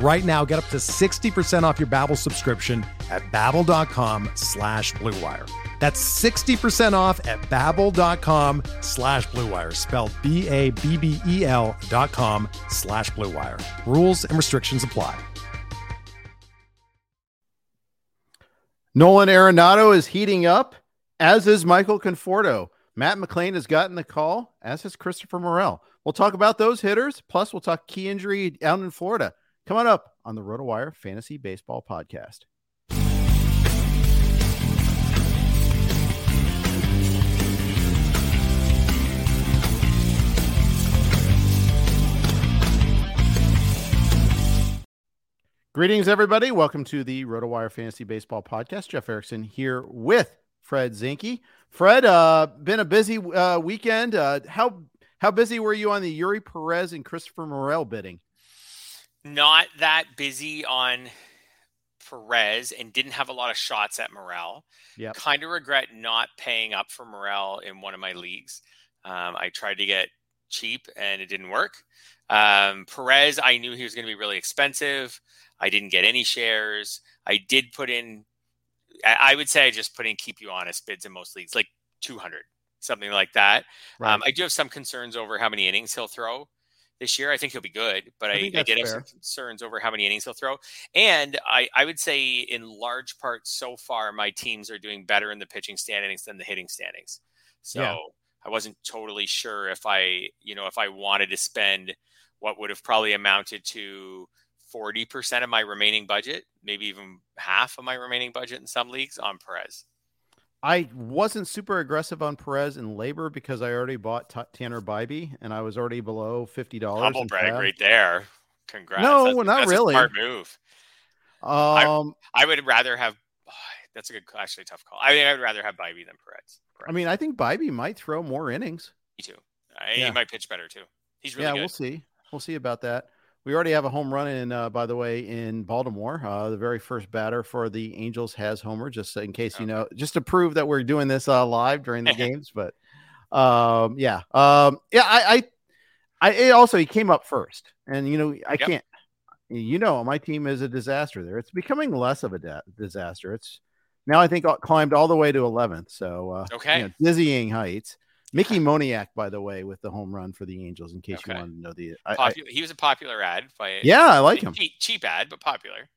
Right now, get up to 60% off your Babbel subscription at babbel.com/BlueWire. That's 60% off at babbel.com/BlueWire, spelled BABBEL.com/BlueWire. Rules and restrictions apply. Nolan Arenado is heating up, as is Michael Conforto. Matt McLain has gotten the call, as has Christopher Morel. We'll talk about those hitters, plus we'll talk key injury down in Florida. Come on up on the RotoWire Fantasy Baseball Podcast. Greetings, everybody. Welcome to the RotoWire Fantasy Baseball Podcast. Jeff Erickson here with Fred Zinke. Fred, been a busy weekend. How busy were you on the Eury Pérez and Christopher Morel bidding? Not that busy on Perez, and didn't have a lot of shots at Morel. Yeah, kind of regret not paying up for Morel in one of my leagues. I tried to get cheap and it didn't work. Perez, I knew he was going to be really expensive. I didn't get any shares. I did put in, I would say I just put in keep you honest bids in most leagues, like 200, something like that. Right. I do have some concerns over how many innings he'll throw this year. I think he'll be good, but I did have some concerns over how many innings he'll throw. And I would say in large part so far, my teams are doing better in the pitching standings than the hitting standings. So yeah. I wasn't totally sure if I wanted to spend what would have probably amounted to 40% of my remaining budget, maybe even half of my remaining budget in some leagues on Perez. I wasn't super aggressive on Perez in labor because I already bought Tanner Bibee and I was already below $50. Humble brag right there. Congrats. No, that's really. That's a smart move. I would rather have, that's a good, actually tough call. I mean, I would rather have Bibee than Perez. I mean, I think Bibee might throw more innings. Me too. He might pitch better too. He's really good. We'll see. We'll see about that. We already have a home run in, by the way, in Baltimore. The very first batter for the Angels has homer, just in case, you know, just to prove that we're doing this live during the games. But he came up first, and you know, can't, you know, my team is a disaster there. It's becoming less of a disaster. It's now, I think, climbed all the way to 11th. So dizzying heights. Mickey Moniak, by the way, with the home run for the Angels, in case you want to know the... he was a popular ad. I like him. Cheap ad, but popular.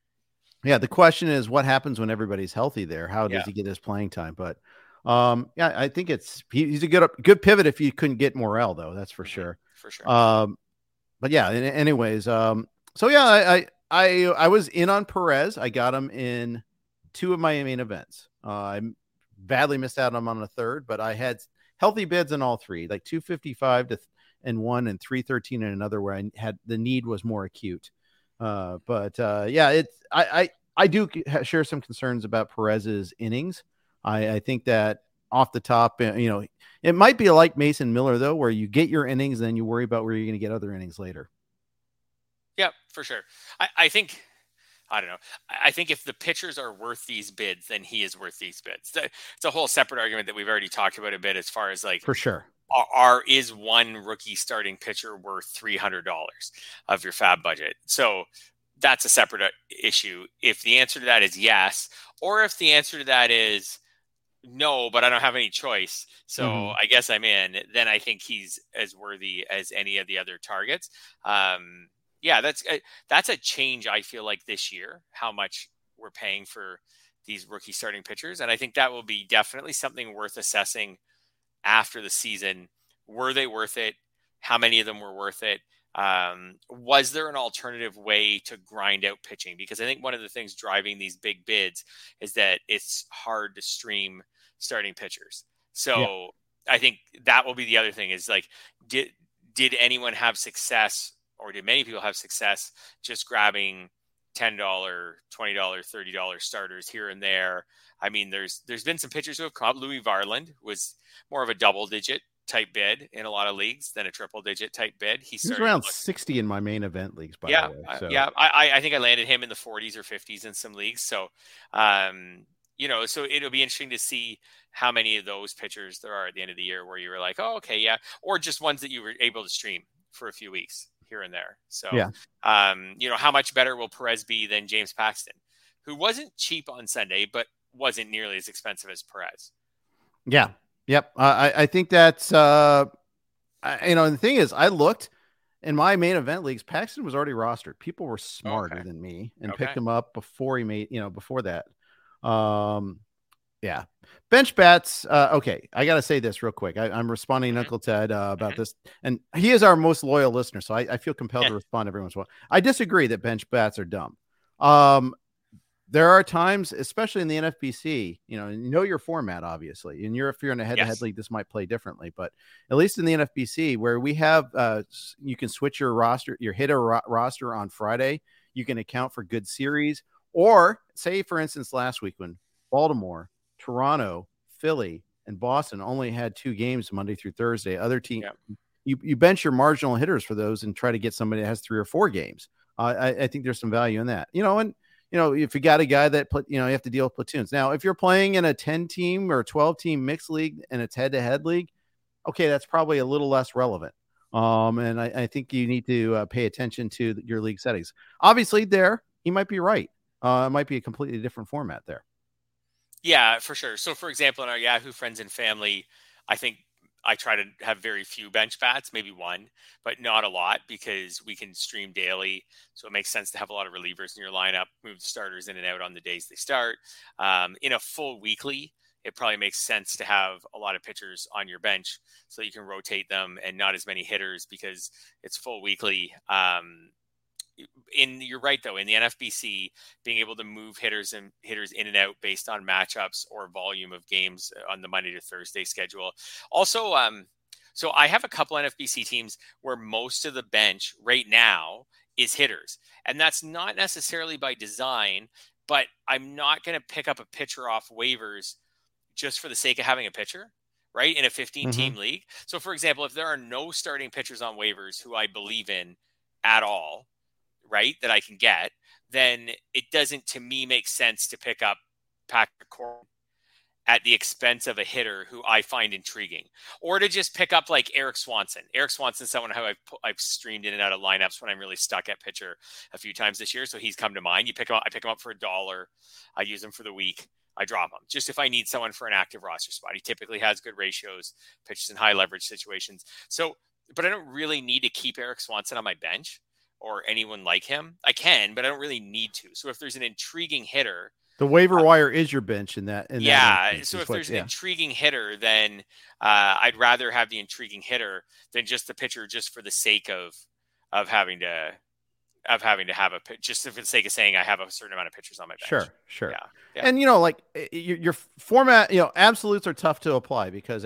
Yeah, the question is, what happens when everybody's healthy there? How does he get his playing time? But I think he's a good pivot if you couldn't get Morel, though. That's for sure. For sure. I was in on Perez. I got him in two of my main events. I badly missed out on him on the third, but I had... healthy bids in all three, like 255 and one, and 313 in another, where I had the need was more acute. I do share some concerns about Perez's innings. I think that off the top, you know, it might be like Mason Miller though, where you get your innings, then you worry about where you're going to get other innings later. Yeah, for sure. I think. I don't know. I think if the pitchers are worth these bids, then he is worth these bids. It's a whole separate argument that we've already talked about a bit, as far as like, for sure, is one rookie starting pitcher worth $300 of your fab budget? So that's a separate issue. If the answer to that is yes, or if the answer to that is no, but I don't have any choice, so I guess I'm in, then I think he's as worthy as any of the other targets. Yeah, that's a change, I feel like, this year, how much we're paying for these rookie starting pitchers. And I think that will be definitely something worth assessing after the season Were they worth it? How many of them were worth it? Was there an alternative way to grind out pitching? Because I think one of the things driving these big bids is that it's hard to stream starting pitchers. So yeah. I think that will be the other thing is like, did anyone have success or did many people have success just grabbing $10, $20, $30 starters here and there? I mean, there's been some pitchers who have come up. Louis Varland was more of a double digit type bid in a lot of leagues than a triple digit type bid. He was around 60 in my main event leagues, by the way. So. Yeah. I think I landed him in the 40s or 50s in some leagues. So, so it'll be interesting to see how many of those pitchers there are at the end of the year where you were like, oh, okay. Yeah. Or just ones that you were able to stream for a few weeks here and there. So, yeah. How much better will Perez be than James Paxton, who wasn't cheap on Sunday, but wasn't nearly as expensive as Perez. Yeah. Yep. I think that's, the thing is, I looked in my main event leagues, Paxton was already rostered. People were smarter than me and picked him up before he made, before that. Yeah. Bench bats. Okay. I got to say this real quick. I'm responding to Uncle Ted about this, and he is our most loyal listener. So I feel compelled to respond every once in a while. I disagree that bench bats are dumb. There are times, especially in the NFBC, your format, obviously. And if you're in a head-to-head league, this might play differently. But at least in the NFBC, where we have, you can switch your roster, your hitter roster on Friday. You can account for good series. Or say, for instance, last week when Baltimore, Toronto, Philly, and Boston only had two games Monday through Thursday. Other team, you bench your marginal hitters for those and try to get somebody that has three or four games. I think there's some value in that. If you got a guy that, you have to deal with platoons. Now, if you're playing in a 10-team or 12-team mixed league and it's head-to-head league, okay, that's probably a little less relevant. And I think you need to pay attention to your league settings. Obviously, there, he might be right. It might be a completely different format there. Yeah, for sure. So, for example, in our Yahoo Friends and Family, I think I try to have very few bench bats, maybe one, but not a lot because we can stream daily. So it makes sense to have a lot of relievers in your lineup, move the starters in and out on the days they start. In a full weekly, it probably makes sense to have a lot of pitchers on your bench so you can rotate them and not as many hitters because it's full weekly. You're right though, in the NFBC, being able to move hitters in and out based on matchups or volume of games on the Monday to Thursday schedule. Also, so I have a couple NFBC teams where most of the bench right now is hitters, and that's not necessarily by design, but I'm not going to pick up a pitcher off waivers just for the sake of having a pitcher. Right, in a 15-team league. So, for example, if there are no starting pitchers on waivers who I believe in at all, right, that I can get, then it doesn't, to me, make sense to pick up Patrick Corbin at the expense of a hitter who I find intriguing, or to just pick up like Eric Swanson. Eric Swanson's someone who I've streamed in and out of lineups when I'm really stuck at pitcher a few times this year. So he's come to mind. You pick him up, I pick him up for $1. I use him for the week. I drop him just if I need someone for an active roster spot. He typically has good ratios, pitches in high leverage situations. So, but I don't really need to keep Eric Swanson on my bench or anyone like him. I can, but I don't really need to. So if there's an intriguing hitter, the waiver wire is your bench in that. So if there's an intriguing hitter, then I'd rather have the intriguing hitter than just the pitcher, just for the sake of having to have a just for the sake of saying I have a certain amount of pitchers on my bench. Sure. Yeah. And your format, absolutes are tough to apply because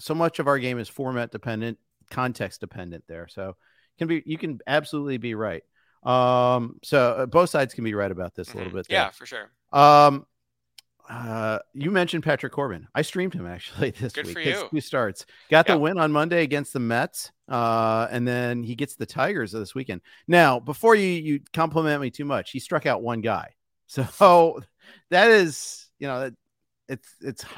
so much of our game is format dependent, context dependent there. So, you can absolutely be right. So both sides can be right about this a little bit. Yeah, for sure. You mentioned Patrick Corbin. I streamed him actually this week. Good for you. 2 starts. Got the win on Monday against the Mets. And then he gets the Tigers this weekend. Now, before you compliment me too much, he struck out one guy. So that is, it's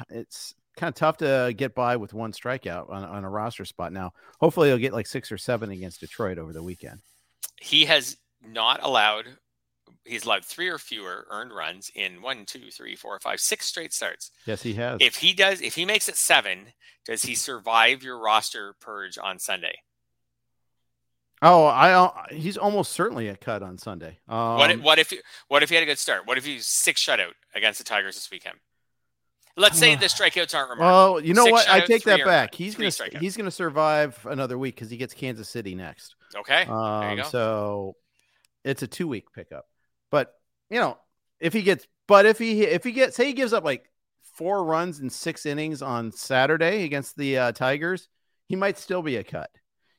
kind of tough to get by with one strikeout on a roster spot. Now, hopefully he'll get like 6 or 7 against Detroit over the weekend. He has allowed 3 or fewer earned runs in 6 straight starts. Yes, he has. If he makes it 7, does he survive your roster purge on Sunday? Oh, he's almost certainly a cut on Sunday. What if he had a good start? What if he's 6 shutout against the Tigers this weekend? Let's say the strikeouts aren't remarkable. Oh, you know what? I take that back. He's gonna survive another week because he gets Kansas City next. Okay. There you go. So it's a 2-week pickup. But you know, if he gets, say he gives up like 4 runs in 6 innings on Saturday against the Tigers, he might still be a cut.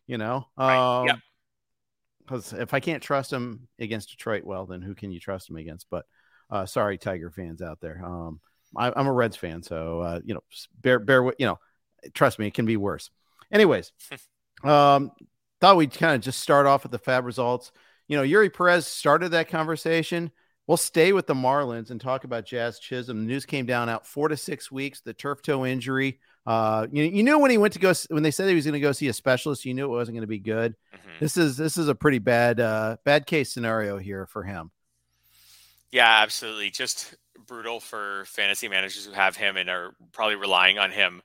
You know, right. Yep. Because if I can't trust him against Detroit, well, then who can you trust him against? But sorry, Tiger fans out there. I'm a Reds fan, so you know, bear, you know, trust me, it can be worse. Anyways, thought we'd kind of just start off with the FAB results. You know, Eury Pérez started that conversation. We'll stay with the Marlins and talk about Jazz Chisholm. The news came down out 4 to 6 weeks, the turf toe injury. You knew when he went to go, when they said he was going to go see a specialist, you knew it wasn't going to be good. Mm-hmm. This is a pretty bad, bad case scenario here for him. Yeah, absolutely. Just brutal for fantasy managers who have him and are probably relying on him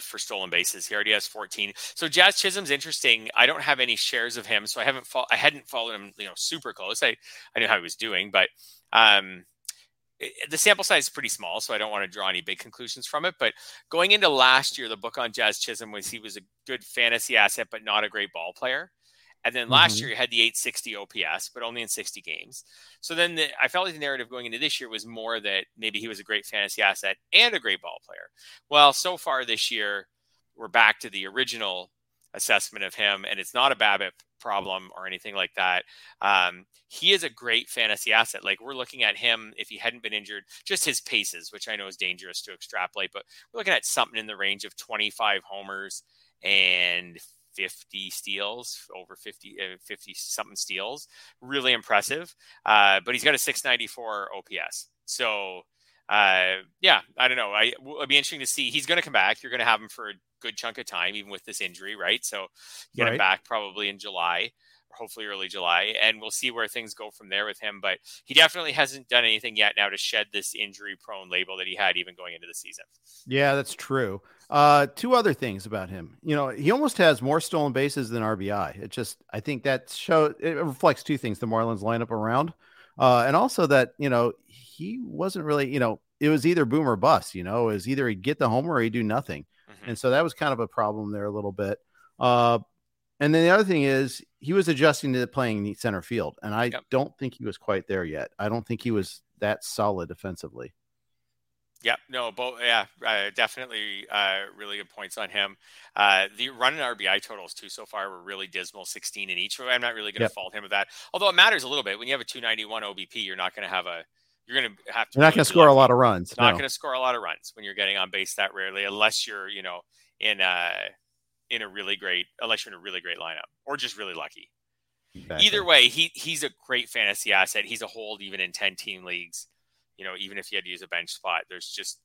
for stolen bases. He already has 14. So Jazz Chisholm's interesting. I don't have any shares of him, so I hadn't followed him, you know, super close. I knew how he was doing, but the sample size is pretty small, so I don't want to draw any big conclusions from it. But going into last year, the book on Jazz Chisholm was he was a good fantasy asset, but not a great ball player. And then last year, he had the 860 OPS, but only in 60 games. So then I felt like the narrative going into this year was more that maybe he was a great fantasy asset and a great ball player. Well, so far this year, we're back to the original assessment of him, and it's not a Babbit problem or anything like that. He is a great fantasy asset. Like, we're looking at him, if he hadn't been injured, just his paces, which I know is dangerous to extrapolate, but we're looking at something in the range of 25 homers and 50 steals, over 50 something steals. Really impressive. But he's got a 694 OPS. So yeah, I don't know. It'll be interesting to see. He's going to come back. You're going to have him for a good chunk of time, even with this injury, right? So get him back probably in July, hopefully early July, and we'll see where things go from there with him. But he definitely hasn't done anything yet now to shed this injury-prone label that he had even going into the season. Yeah, that's true. 2 other things about him. You know, he almost has more stolen bases than RBI. It just, I think that shows, it reflects 2 things, the Marlins lineup around. And also that, you know, he wasn't really, you know, it was either boom or bust, you know, it was either he'd get the homer or he'd do nothing. Mm-hmm. And so that was kind of a problem there a little bit. And then the other thing is he was adjusting to playing the center field, and I don't think he was quite there yet. I don't think he was that solid defensively. Yep. No, both. Yeah, definitely. Really good points on him. The run and RBI totals too, so far, were really dismal, 16 in each. I'm not really going to fault him with that. Although it matters a little bit when you have a 291 OBP, you're not going to score a lot of runs. Not going to score a lot of runs when you're getting on base that rarely, unless you're, you know, unless you're in a really great lineup or just really lucky. Exactly. Either way, he's a great fantasy asset. He's a hold even in 10-team leagues. You know, even if you had to use a bench spot, there's just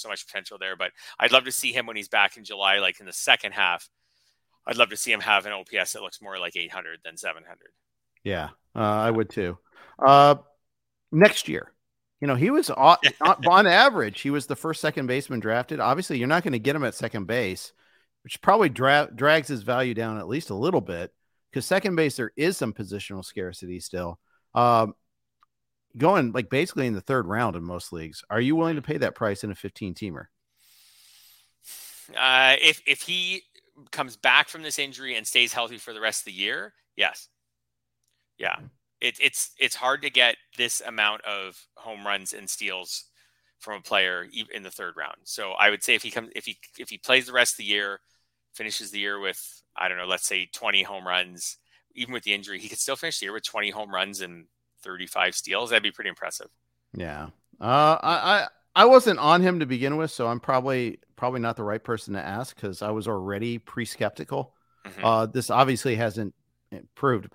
so much potential there. But I'd love to see him when he's back in July, like in the second half. I'd love to see him have an OPS that looks more like 800 than 700. Yeah, I would too. Next year. You know, he was on average, he was the first second baseman drafted. Obviously, you're not going to get him at second base, which probably drags his value down at least a little bit, because second base, there is some positional scarcity still. Going like basically in the 3rd round in most leagues. Are you willing to pay that price in a 15-teamer? If he comes back from this injury and stays healthy for the rest of the year, yes. Yeah. It's hard to get this amount of home runs and steals from a player in the 3rd round. So I would say if he plays the rest of the year, finishes the year with, I don't know, let's say 20 home runs, even with the injury, he could still finish the year with 20 home runs and 35 steals. That'd be pretty impressive. Yeah. I wasn't on him to begin with, so I'm probably not the right person to ask, because I was already pre-skeptical. Mm-hmm. This obviously hasn't proved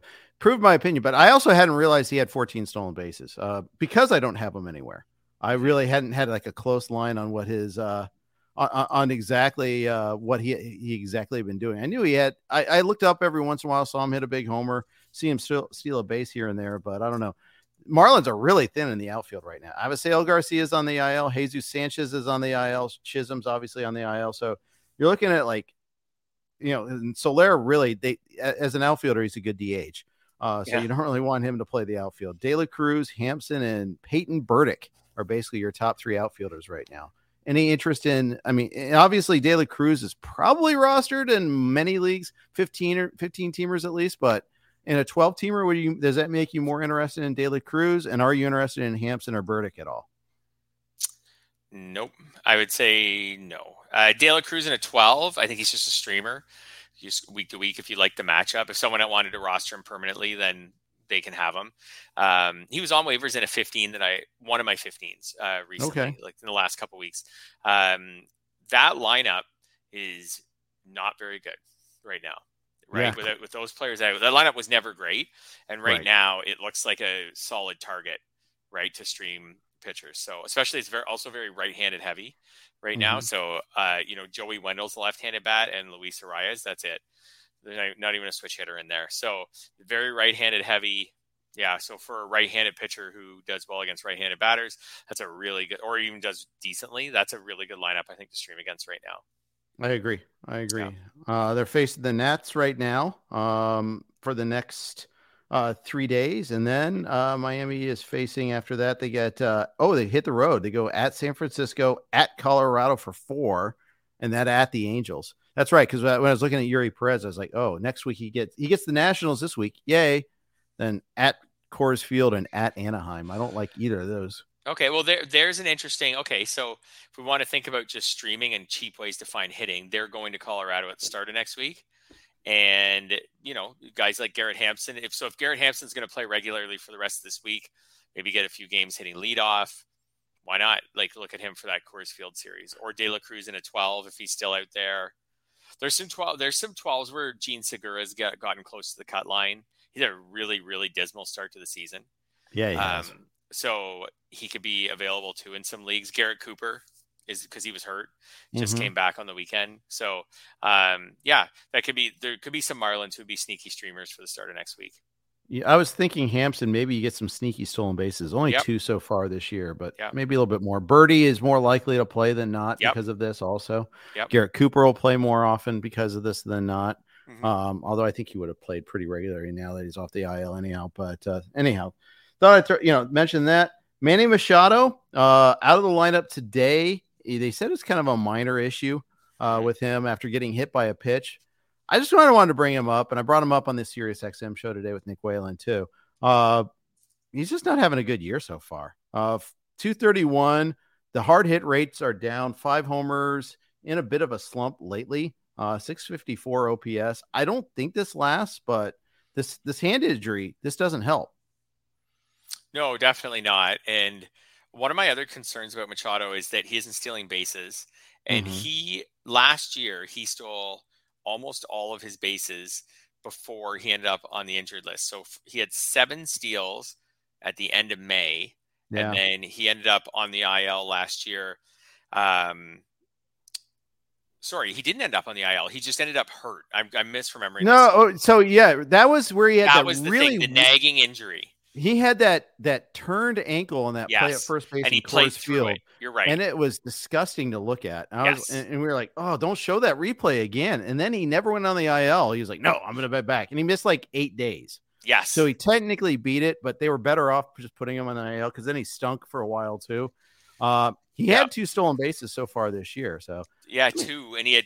my opinion, but I also hadn't realized he had 14 stolen bases because I don't have him anywhere. I really hadn't had like a close line on what his on exactly what he exactly had been doing. I knew he had. I looked up every once in a while, saw him hit a big homer, see him steal a base here and there, but I don't know. Marlins are really thin in the outfield right now. I would say El Garcia's on the IL, Jesus Sanchez is on the IL, Chisholm's obviously on the IL. So you're looking at, like, you know, and Soler really, as an outfielder, he's a good DH. So you don't really want him to play the outfield. De La Cruz, Hampson, and Peyton Burdick are basically your top 3 outfielders right now. Any interest in, I mean, obviously De La Cruz is probably rostered in many leagues, 15 teamers at least, but in a 12 teamer, does that make you more interested in De La Cruz? And are you interested in Hampson or Burdick at all? Nope. I would say no. De La Cruz in a 12. I think he's just a streamer, just week to week. If you like the matchup, if someone wanted to roster him permanently, then they can have him. He was on waivers in a 15 that one of my 15s recently, like in the last couple of weeks. That lineup is not very good right now, right? Yeah. With those players out, that lineup was never great. And right now it looks like a solid target, right, to stream pitchers. So especially it's also very right-handed heavy right now. So, Joey Wendell's the left-handed bat and Luis Arias, that's it. There's not even a switch hitter in there. So very right-handed heavy. Yeah. So for a right-handed pitcher who does well against right-handed batters, that's a really good, or even does decently, that's a really good lineup, I think, to stream against right now. I agree. Yeah. They're facing the Nats right now for the next 3 days. And then Miami is facing after that. They get, they hit the road. They go at San Francisco, at Colorado for 4, and that at the Angels. That's right, because when I was looking at Eury Pérez, I was like, oh, next week he gets the Nationals this week. Yay. Then at Coors Field and at Anaheim. I don't like either of those. Okay, well, there's an interesting – okay, so if we want to think about just streaming and cheap ways to find hitting, they're going to Colorado at the start of next week. And, guys like Garrett Hampson. If Garrett Hampson's going to play regularly for the rest of this week, maybe get a few games hitting leadoff. Why not, look at him for that Coors Field series? Or De La Cruz in a 12 if he's still out there. There's some 12s where Gene Segura's gotten close to the cut line. He had a really, really dismal start to the season. Yeah, he has. So he could be available too in some leagues. Garrett Cooper is, because he was hurt, just came back on the weekend. So there could be some Marlins who would be sneaky streamers for the start of next week. Yeah, I was thinking Hampson, maybe you get some sneaky stolen bases. Only 2 so far this year, but maybe a little bit more. Birdie is more likely to play than not because of this also. Yep. Garrett Cooper will play more often because of this than not. Mm-hmm. Although I think he would have played pretty regularly now that he's off the IL anyhow. But thought I'd mention that. Manny Machado out of the lineup today. They said it's kind of a minor issue with him after getting hit by a pitch. I just wanted to bring him up, and I brought him up on this SiriusXM show today with Nick Whalen too. He's just not having a good year so far. 231, the hard hit rates are down, 5 homers, in a bit of a slump lately. 654 OPS. I don't think this lasts, but this hand injury, this doesn't help. No, definitely not. And one of my other concerns about Machado is that he isn't stealing bases. And last year he stole almost all of his bases before he ended up on the injured list. So he had 7 steals at the end of May, and then he ended up on the IL last year. Sorry, he didn't end up on the IL. He just ended up hurt. I'm misremembering. No, that was where he had the nagging injury. He had that turned ankle on that play at first base, and he played through it. You're right, and it was disgusting to look at. And we were like, "Oh, don't show that replay again." And then he never went on the IL. He was like, "No, I'm going to bet back," and he missed like 8 days. Yes, so he technically beat it, but they were better off just putting him on the IL because then he stunk for a while too. He had 2 stolen bases so far this year. So yeah, 2, and he had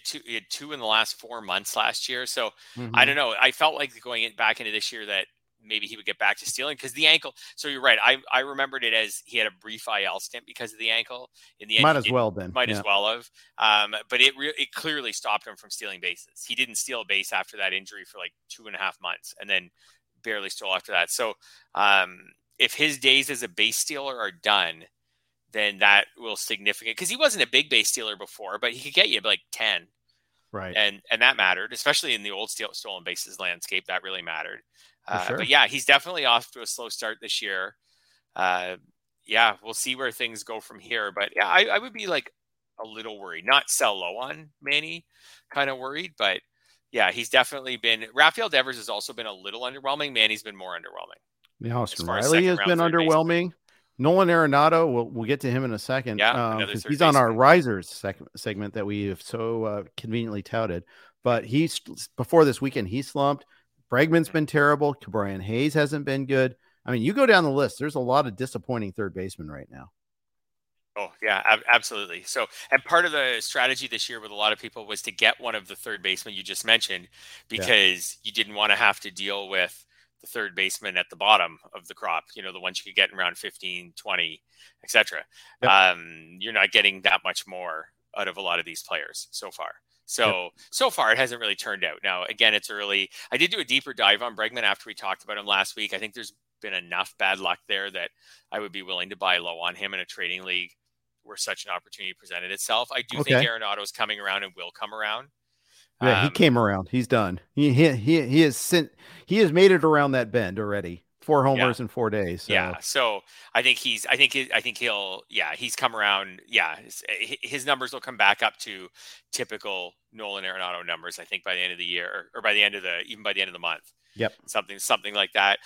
two in the last 4 months last year. So I don't know. I felt like going back into this year that maybe he would get back to stealing because the ankle. So you're right. I remembered it as he had a brief IL stint because of the ankle. In the end, might as well have. But it clearly stopped him from stealing bases. He didn't steal a base after that injury for like 2.5 months, and then barely stole after that. So if his days as a base stealer are done, then that will significant, because he wasn't a big base stealer before, but he could get you like 10. Right. And that mattered, especially in the old stolen bases landscape. That really mattered. Sure. But yeah, he's definitely off to a slow start this year. We'll see where things go from here. But yeah, I would be like a little worried, not sell low on Manny, kind of worried. But yeah, he's definitely been. Rafael Devers has also been a little underwhelming. Manny's been more underwhelming. Yeah, Austin Riley has been underwhelming. Nolan Arenado, we'll get to him in a second. Yeah, he's on our Risers segment that we have so conveniently touted. But he's before this weekend, he slumped. Bregman's been terrible. Cabrian Hayes hasn't been good. I mean, you go down the list. There's a lot of disappointing third basemen right now. Oh, yeah, absolutely. So, and part of the strategy this year with a lot of people was to get one of the third basemen you just mentioned, because you didn't want to have to deal with the third baseman at the bottom of the crop, you know, the ones you could get in round 15, 20, et cetera. Yep. You're not getting that much more out of a lot of these players so far. So far, it hasn't really turned out. Now, again, it's early. I did do a deeper dive on Bregman after we talked about him last week. I think there's been enough bad luck there that I would be willing to buy low on him in a trading league where such an opportunity presented itself. I do think Arenado is coming around and will come around. Yeah, he came around. He's done. He has made it around that bend already. 4 homers in 4 days. So. Yeah. So I think he's come around. Yeah. His numbers will come back up to typical Nolan Arenado numbers, I think, by the end of the year, or even by the end of the month. Yep. Something like that.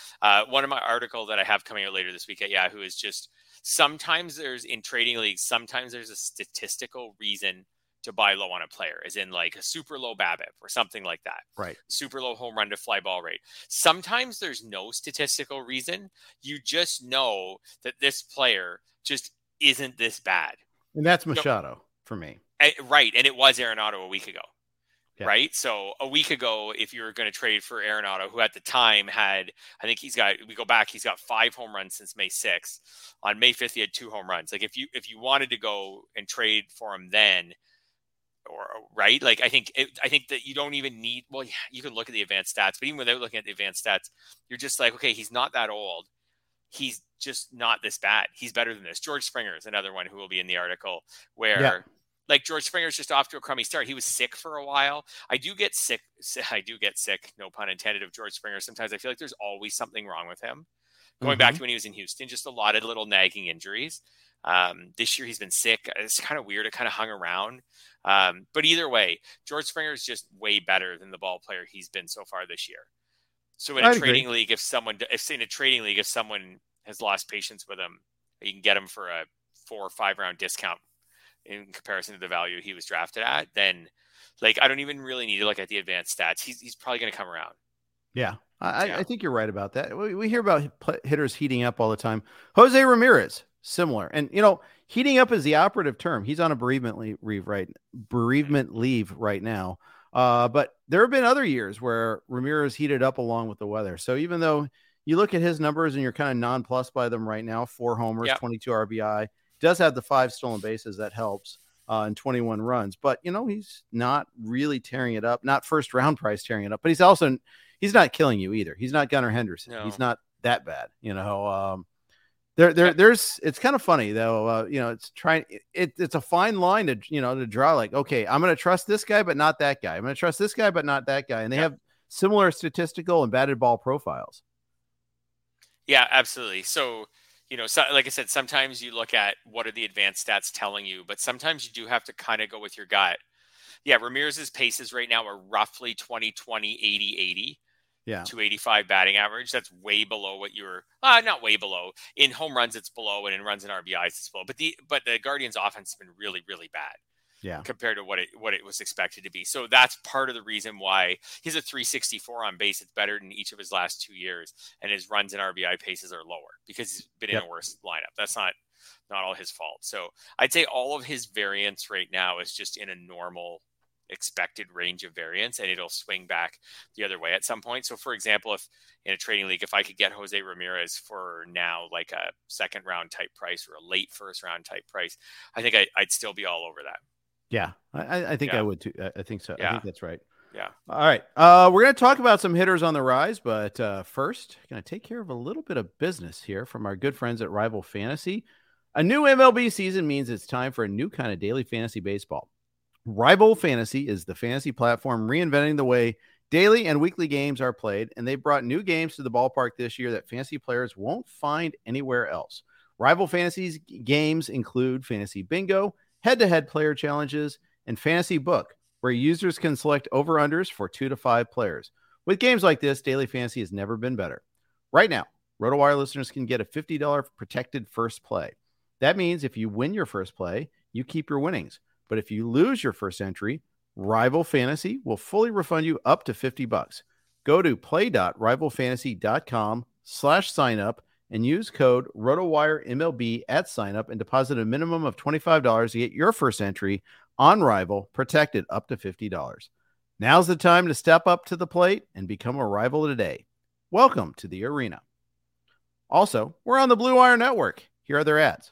One of my article that I have coming out later this week at Yahoo is just, sometimes there's a statistical reason to buy low on a player, as in like a super low BABIP or something like that. Right. Super low home run to fly ball rate. Sometimes there's no statistical reason. You just know that this player just isn't this bad. And that's Machado for me. Right. And it was Arenado a week ago. Yeah. Right. So a week ago, if you were going to trade for Arenado, who at the time had, I think he's got 5 home runs since May 6th. On May 5th, he had 2 home runs. Like if you wanted to go and trade for him then, or right. Like I think that you don't even need, you can look at the advanced stats, but even without looking at the advanced stats, you're just like, okay, he's not that old. He's just not this bad. He's better than this. George Springer is another one who will be in the article where, like George Springer's just off to a crummy start. He was sick for a while. I do get sick, no pun intended, of George Springer. Sometimes I feel like there's always something wrong with him. Going back to when he was in Houston, just a lot of little nagging injuries. This year he's been sick. It's kind of weird. It kind of hung around. But either way, George Springer is just way better than the ball player he's been so far this year. So in a trading league, if someone has lost patience with him, you can get him for a 4 or 5 round discount in comparison to the value he was drafted at, then like, I don't even really need to look at the advanced stats. He's probably going to come around. Yeah. I think you're right about that. We hear about hitters heating up all the time. Jose Ramirez, similar. And, you know, heating up is the operative term. He's on a bereavement leave right now. But there have been other years where Ramirez heated up along with the weather. So even though you look at his numbers and you're kind of nonplussed by them right now, 4 homers, 22 RBI, does have the 5 stolen bases that helps and 21 runs, but you know, he's not really tearing it up, not first round price tearing it up, but he's not killing you either. He's not Gunnar Henderson. No. He's not that bad. You know, it's kind of funny though. You know, it's a fine line to draw, like, okay, I'm going to trust this guy, but not that guy. I'm going to trust this guy, but not that guy. And they have similar statistical and batted ball profiles. Yeah, absolutely. So, you know, so, like I said, sometimes you look at what are the advanced stats telling you, but sometimes you do have to kind of go with your gut. Yeah, Ramirez's paces right now are roughly 20-20, 80-80, 285 batting average. That's way below what you were not way below. In home runs, it's below, and in runs and RBIs, it's below. But the Guardians' offense has been really, really bad. Yeah, compared to what it was expected to be. So that's part of the reason why he's a 364 on base. It's better than each of his last 2 years, and his runs and RBI paces are lower because he's been in a worse lineup. That's not all his fault. So I'd say all of his variance right now is just in a normal expected range of variance, and it'll swing back the other way at some point. So for example, if in a trading league, if I could get Jose Ramirez for now, like a second round type price or a late first round type price, I think I'd still be all over that. Yeah, I think I would too. I think so. Yeah. I think that's right. Yeah. All right. We're going to talk about some hitters on the rise, but first, going to take care of a little bit of business here from our good friends at Rival Fantasy. A new MLB season means it's time for a new kind of daily fantasy baseball. Rival Fantasy is the fantasy platform reinventing the way daily and weekly games are played, and they brought new games to the ballpark this year that fantasy players won't find anywhere else. Rival Fantasy's games include Fantasy Bingo, head-to-head player challenges, and Fantasy Book, where users can select over-unders for 2 to 5 players. With games like this, daily fantasy has never been better. Right now, RotoWire listeners can get a $50 protected first play. That means if you win your first play, you keep your winnings. But if you lose your first entry, Rival Fantasy will fully refund you up to $50. Go to play.rivalfantasy.com/signup and use code RotoWireMLB at signup and deposit a minimum of $25 to get your first entry on Rival protected up to $50. Now's the time to step up to the plate and become a Rival today. Welcome to the arena. Also, we're on the Blue Wire Network. Here are their ads.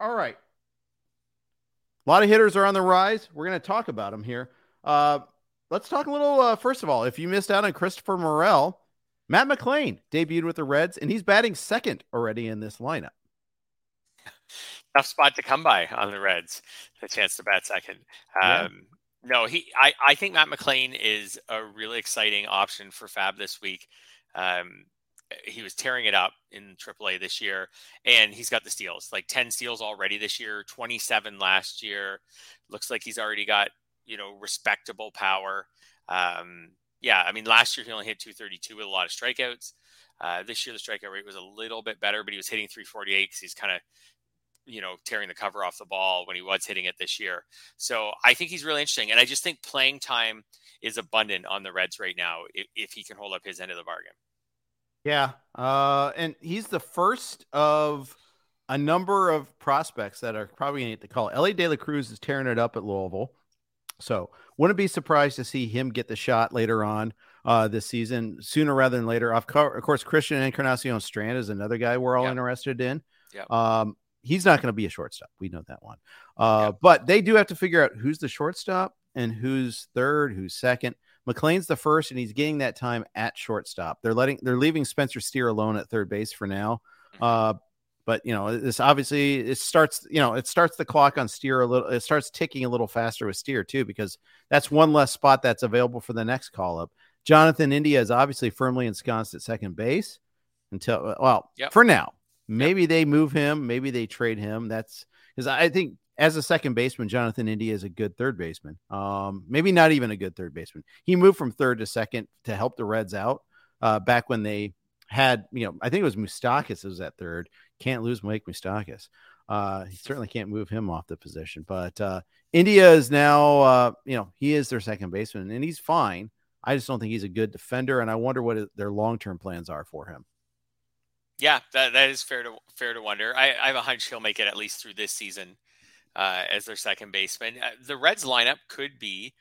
All right. A lot of hitters are on the rise. We're going to talk about them here. Let's talk a little, first of all, if you missed out on Christopher Morel, Matt McLain debuted with the Reds, and he's batting second already in this lineup. Tough spot to come by on the Reds, the chance to bat second. Yeah. No, I think Matt McLain is a really exciting option for Fab this week. He was tearing it up in AAA this year, and he's got the steals, like 10 steals already this year, 27 last year. Looks like he's already got, respectable power. I mean, last year he only hit 232 with a lot of strikeouts. This year the strikeout rate was a little bit better, but he was hitting 348 because he's kind of, tearing the cover off the ball when he was hitting it this year. So I think he's really interesting. And I just think playing time is abundant on the Reds right now if he can hold up his end of the bargain. Yeah, and he's the first of a number of prospects that are probably going to get the call. Ellie De La Cruz is tearing it up at Louisville, so wouldn't be surprised to see him get the shot later on this season, sooner rather than later. Of course, Christian Encarnacion-Strand is another guy we're all interested in. Yep. He's not going to be a shortstop. We know that one. But they do have to figure out who's the shortstop and who's third, who's second. McLain's the first, and he's getting that time at shortstop. They're leaving Spencer Steer alone at third base for now. But this obviously it starts the clock on Steer a little. It starts ticking a little faster with Steer too, because that's one less spot that's available for the next call up. Jonathan India is obviously firmly ensconced at second base for now. Maybe they move him. Maybe they trade him. That's because I think, as a second baseman, Jonathan India is a good third baseman. Maybe not even a good third baseman. He moved from third to second to help the Reds out back when they had, I think it was Moustakis was at third. Can't lose Mike Moustakis. He certainly can't move him off the position. But India is now, he is their second baseman, and he's fine. I just don't think he's a good defender, and I wonder what their long-term plans are for him. Yeah, that is fair to wonder. I have a hunch he'll make it at least through this season. As their second baseman, the Reds lineup could be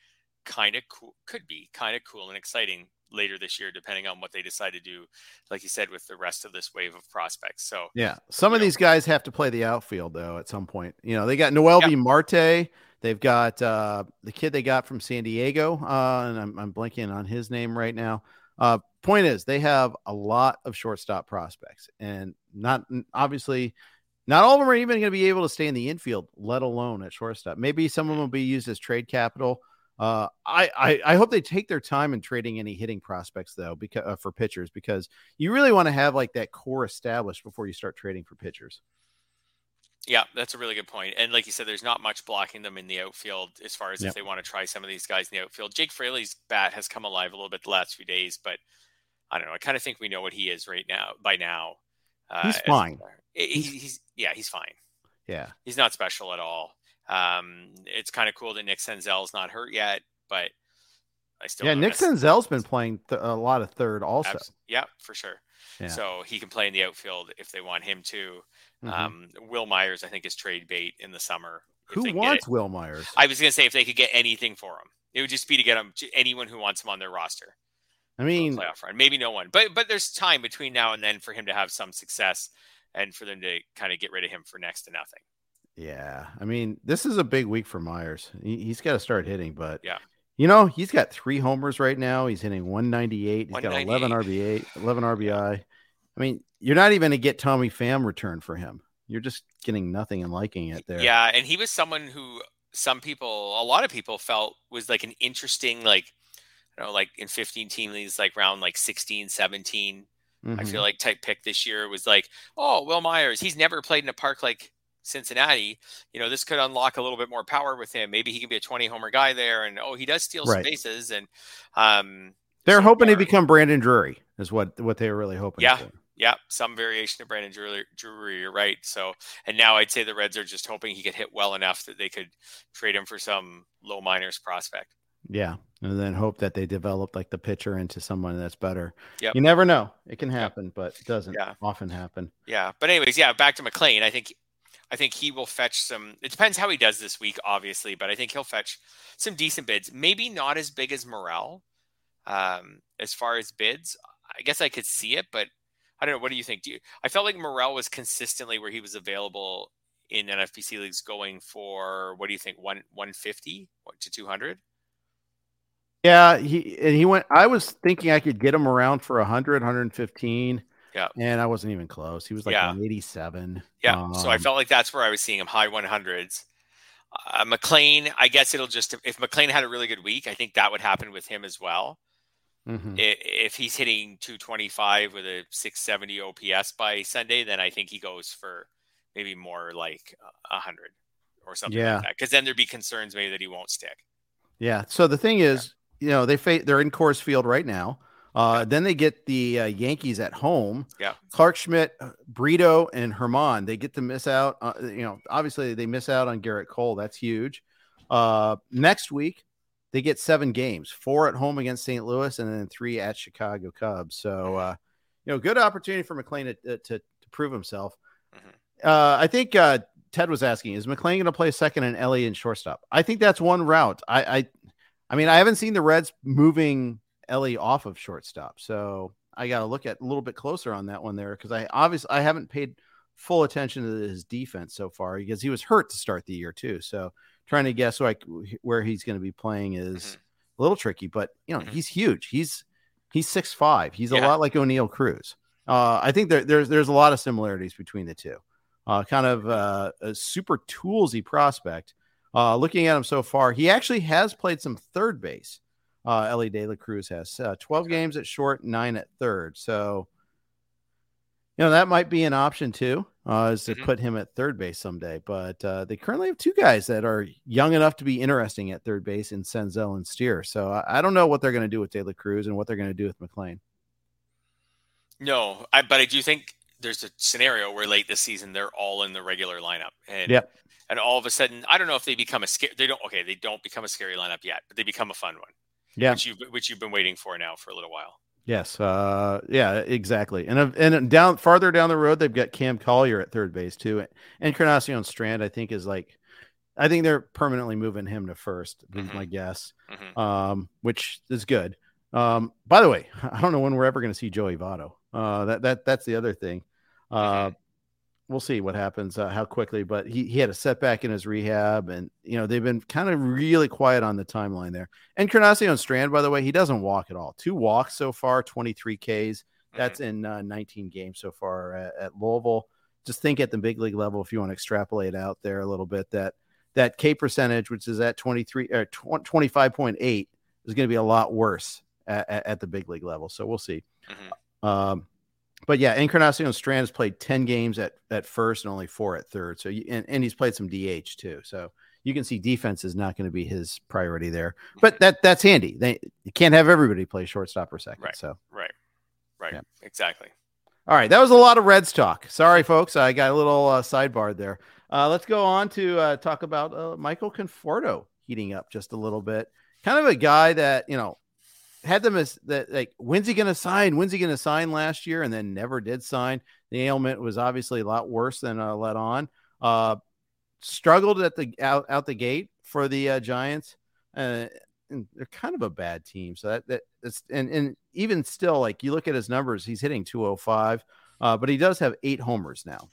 kind of cool and exciting later this year, depending on what they decide to do, like you said, with the rest of this wave of prospects. So yeah, some of these guys have to play the outfield though at some point. You know, they got Noel V. Marte. They've got the kid they got from San Diego, and I'm blanking on his name right now. Point is, they have a lot of shortstop prospects, and not all of them are even going to be able to stay in the infield, let alone at shortstop. Maybe some of them will be used as trade capital. I hope they take their time in trading any hitting prospects though, because for pitchers, because you really want to have like that core established before you start trading for pitchers. Yeah, that's a really good point. And like you said, there's not much blocking them in the outfield as far as if they want to try some of these guys in the outfield. Jake Fraley's bat has come alive a little bit the last few days, but I don't know. I kind of think we know what he is right now. By now, he's fine. He's fine. Yeah, he's not special at all. It's kind of cool that Nick Senzel's not hurt yet, but I still Nick Senzel's been playing a lot of third also. Yeah, for sure. Yeah. So he can play in the outfield if they want him to. Mm-hmm. Will Myers, I think, is trade bait in the summer. Who wants Will Myers? I was going to say if they could get anything for him, it would just be to get him to anyone who wants him on their roster. I mean, playoff run. Maybe no one, but there's time between now and then for him to have some success and for them to kind of get rid of him for next to nothing. Yeah. I mean, this is a big week for Myers. He's got to start hitting, but you know, he's got 3 homers right now. He's hitting 198. He's got 11 RBI. I mean, you're not even going to get Tommy Pham return for him. You're just getting nothing and liking it there. Yeah. And he was someone who a lot of people felt was like an interesting, in 15 team leagues, like round like 16, 17, I feel like type pick this year was like, oh, Will Myers, he's never played in a park like Cincinnati, you know, this could unlock a little bit more power with him. Maybe he can be a 20 homer guy there. And, he does steal some bases. And they're hoping to become Brandon Drury is what they were really hoping. Yeah. For. Yeah. Some variation of Brandon Drury. You're right. So, and now I'd say the Reds are just hoping he could hit well enough that they could trade him for some low minors prospect. Yeah. And then hope that they develop like the pitcher into someone that's better. Yep. You never know. It can happen, but it doesn't often happen. Yeah. But anyways, back to McLain. I think he will fetch some, it depends how he does this week, obviously, but I think he'll fetch some decent bids, maybe not as big as Morel. As far as bids, I guess I could see it, but I don't know. What do you think? I felt like Morel was consistently where he was available in NFBC leagues going for, what do you think? 150 to 200. Yeah. He went, I was thinking I could get him around for 100, 115. Yeah. And I wasn't even close. He was like 87. Yeah. So I felt like that's where I was seeing him, high 100s. McLain, I guess if McLain had a really good week, I think that would happen with him as well. Mm-hmm. If he's hitting 225 with a 670 OPS by Sunday, then I think he goes for maybe more like 100 or something like that. Because then there'd be concerns maybe that he won't stick. Yeah. So the thing is, you know, they're in Coors Field right now. Then they get the Yankees at home. Yeah, Clark Schmidt, Brito, and Herman. They get to miss out. You know, obviously they miss out on Garrett Cole. That's huge. Next week they get 7 games: 4 at home against St. Louis, and then 3 at Chicago Cubs. So, you know, good opportunity for McLain to prove himself. Mm-hmm. I think Ted was asking, is McLain going to play second and Ellie in shortstop? I think that's one route. I mean, I haven't seen the Reds moving Ellie off of shortstop, so I got to look at a little bit closer on that one there, because I haven't paid full attention to his defense so far because he was hurt to start the year too. So trying to guess where he's going to be playing is a little tricky, but you know, he's huge. He's 6'5". He's a lot like O'Neill Cruz. I think there's a lot of similarities between the two. Kind of a super toolsy prospect. Looking at him so far, he actually has played some third base. Ellie De La Cruz has 12 games at short, 9 at third. So, you know, that might be an option too, is to put him at third base someday. But they currently have 2 guys that are young enough to be interesting at third base in Senzel and Steer. So I don't know what they're going to do with De La Cruz and what they're going to do with McLain. No, but I do think there's a scenario where late this season, they're all in the regular lineup. And and all of a sudden, I don't know if they become they don't become a scary lineup yet, but they become a fun one. Yeah, which you've been waiting for now for a little while. Yes, exactly. And down farther down the road, they've got Cam Collier at third base too, and Encarnacion-Strand. I think they're permanently moving him to first. Is my guess, which is good. By the way, I don't know when we're ever going to see Joey Votto. That's the other thing. We'll see what happens, how quickly, but he had a setback in his rehab, and they've been kind of really quiet on the timeline there. And Encarnacion-Strand, by the way, he doesn't walk at all. 2 walks so far, 23 Ks. That's in 19 games so far at Louisville. Just think at the big league level, if you want to extrapolate out there a little bit, that K percentage, which is at 23 or 25.8, is going to be a lot worse at the big league level. So we'll see. But yeah, Encarnacion-Strand has played 10 games at first and only 4 at third. So and he's played some DH too. So you can see defense is not going to be his priority there. But that's handy. You can't have everybody play shortstop or second. Right. So right, yeah. Exactly. All right, that was a lot of Reds talk. Sorry, folks, I got a little sidebarred there. Let's go on to talk about Michael Conforto heating up just a little bit. Kind of a guy that had them as that, like, when's he going to sign? When's he going to sign last year? And then never did sign. The ailment was obviously a lot worse than let on. Struggled at the out the gate for the Giants. And they're kind of a bad team. So that's and even still, like, you look at his numbers, he's hitting .205, but he does have 8 homers now.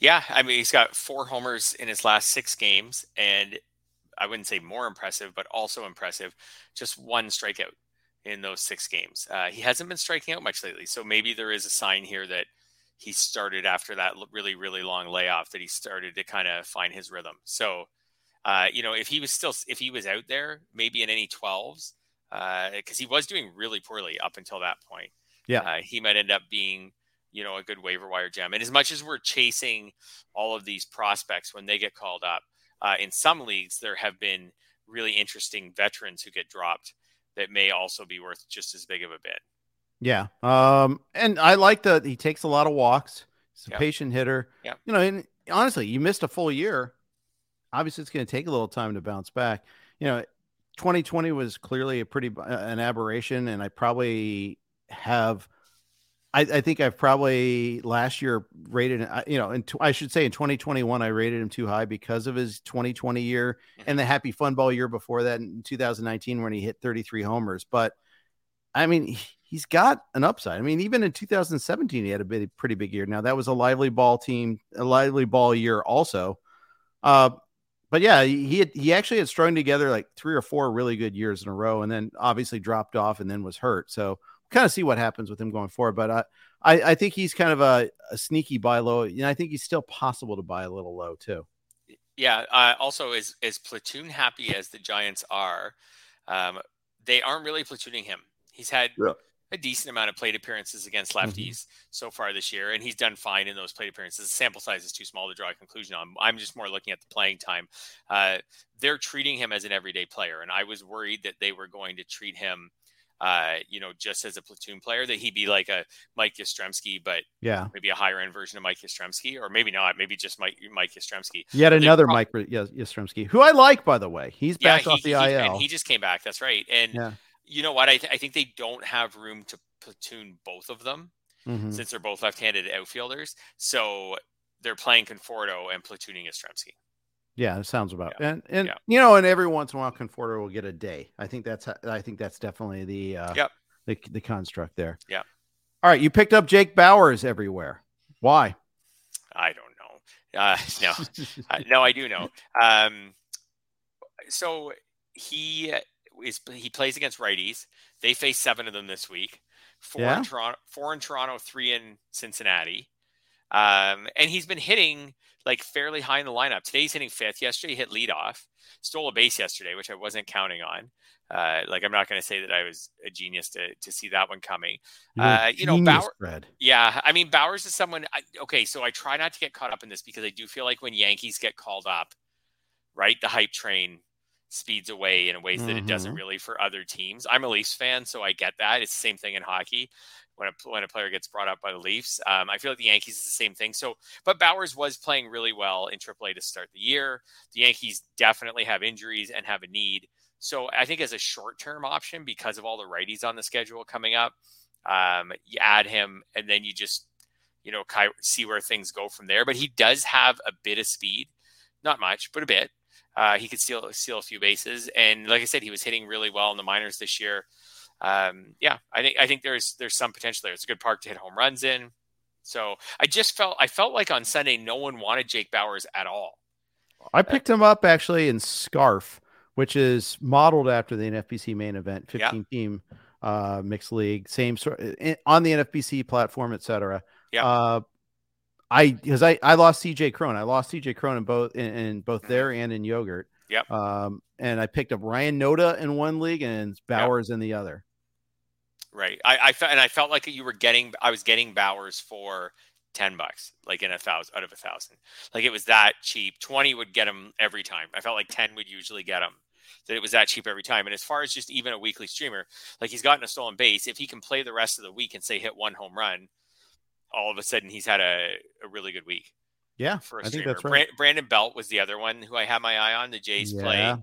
Yeah, I mean, he's got 4 homers in his last 6 games, and I wouldn't say more impressive, but also impressive. Just 1 strikeout in those 6 games. He hasn't been striking out much lately. So maybe there is a sign here that he started after that really, really long layoff, that he started to kind of find his rhythm. So, if he was out there, maybe in any 12s, because he was doing really poorly up until that point. Yeah. He might end up being, a good waiver wire gem. And as much as we're chasing all of these prospects when they get called up, in some leagues, there have been really interesting veterans who get dropped that may also be worth just as big of a bid. Yeah. And I like that he takes a lot of walks. He's a patient hitter. Yeah. And honestly, you missed a full year. Obviously, it's going to take a little time to bounce back. 2020 was clearly an aberration, and I think I've probably last year rated, I should say in 2021, I rated him too high because of his 2020 year and the happy fun ball year before that in 2019 when he hit 33 homers. But I mean, he's got an upside. I mean, even in 2017, he had a pretty big year. Now that was a lively ball year also. But yeah, he actually had strung together like 3 or 4 really good years in a row, and then obviously dropped off and then was hurt. So kind of see what happens with him going forward. But I think he's kind of a sneaky buy low. I think he's still possible to buy a little low too. Yeah. Also, as platoon happy as the Giants are, they aren't really platooning him. He's had a decent amount of plate appearances against lefties so far this year, and he's done fine in those plate appearances. The sample size is too small to draw a conclusion on. I'm just more looking at the playing time. They're treating him as an everyday player, and I was worried that they were going to treat him just as a platoon player, that he'd be like a Mike Yastrzemski, but maybe a higher end version of Mike Yastrzemski, or maybe not, maybe just Mike Yastrzemski. Yet another Yastrzemski, who I like, by the way. He's back off the IL. And he just came back. That's right. And you know what? I think they don't have room to platoon both of them since they're both left-handed outfielders. So they're playing Conforto and platooning Yastrzemski. Yeah, it sounds about and and every once in a while Conforto will get a day. I think that's definitely the construct there. Yeah. All right, you picked up Jake Bauers everywhere. Why? I don't know. No, I do know. So he plays against righties. They face 7 of them this week. 4 in Toronto, 3 in Cincinnati. And he's been hitting like fairly high in the lineup. Today he's hitting 5th. Yesterday he hit leadoff, stole a base yesterday, which I wasn't counting on. I'm not going to say that I was a genius to see that one coming. Bauer. Fred. Yeah. I mean, Bauers is someone. So I try not to get caught up in this because I do feel like when Yankees get called up, right, the hype train speeds away in ways that it doesn't really for other teams. I'm a Leafs fan, so I get that. It's the same thing in hockey. When a player gets brought up by the Leafs, I feel like the Yankees is the same thing. So, but Bauers was playing really well in AAA to start the year. The Yankees definitely have injuries and have a need. So I think as a short-term option, because of all the righties on the schedule coming up, you add him and then you just, see where things go from there. But he does have a bit of speed, not much, but a bit. He could steal a few bases. And like I said, he was hitting really well in the minors this year. I think there's some potential there. It's a good park to hit home runs in. So I felt like on Sunday, no one wanted Jake Bauers at all. I picked him up actually in Scarf, which is modeled after the NFBC main event, 15 team mixed league, same sort on the NFBC platform, etc. Because I lost CJ Cron. I lost CJ Cron in both there and in Yogurt. Yep. And I picked up Ryan Noda in one league and Bauers in the other. Right. I felt like you were getting Bauers for $10, like in 1,000 out of 1,000. Like it was that cheap. 20 would get him every time. I felt like 10 would usually get him. That it was that cheap every time. And as far as just even a weekly streamer, like he's gotten a stolen base. If he can play the rest of the week and say hit one home run, all of a sudden he's had a really good week. Yeah, for a streamer. I think that's right. Brandon Belt was the other one who I had my eye on. The Jays play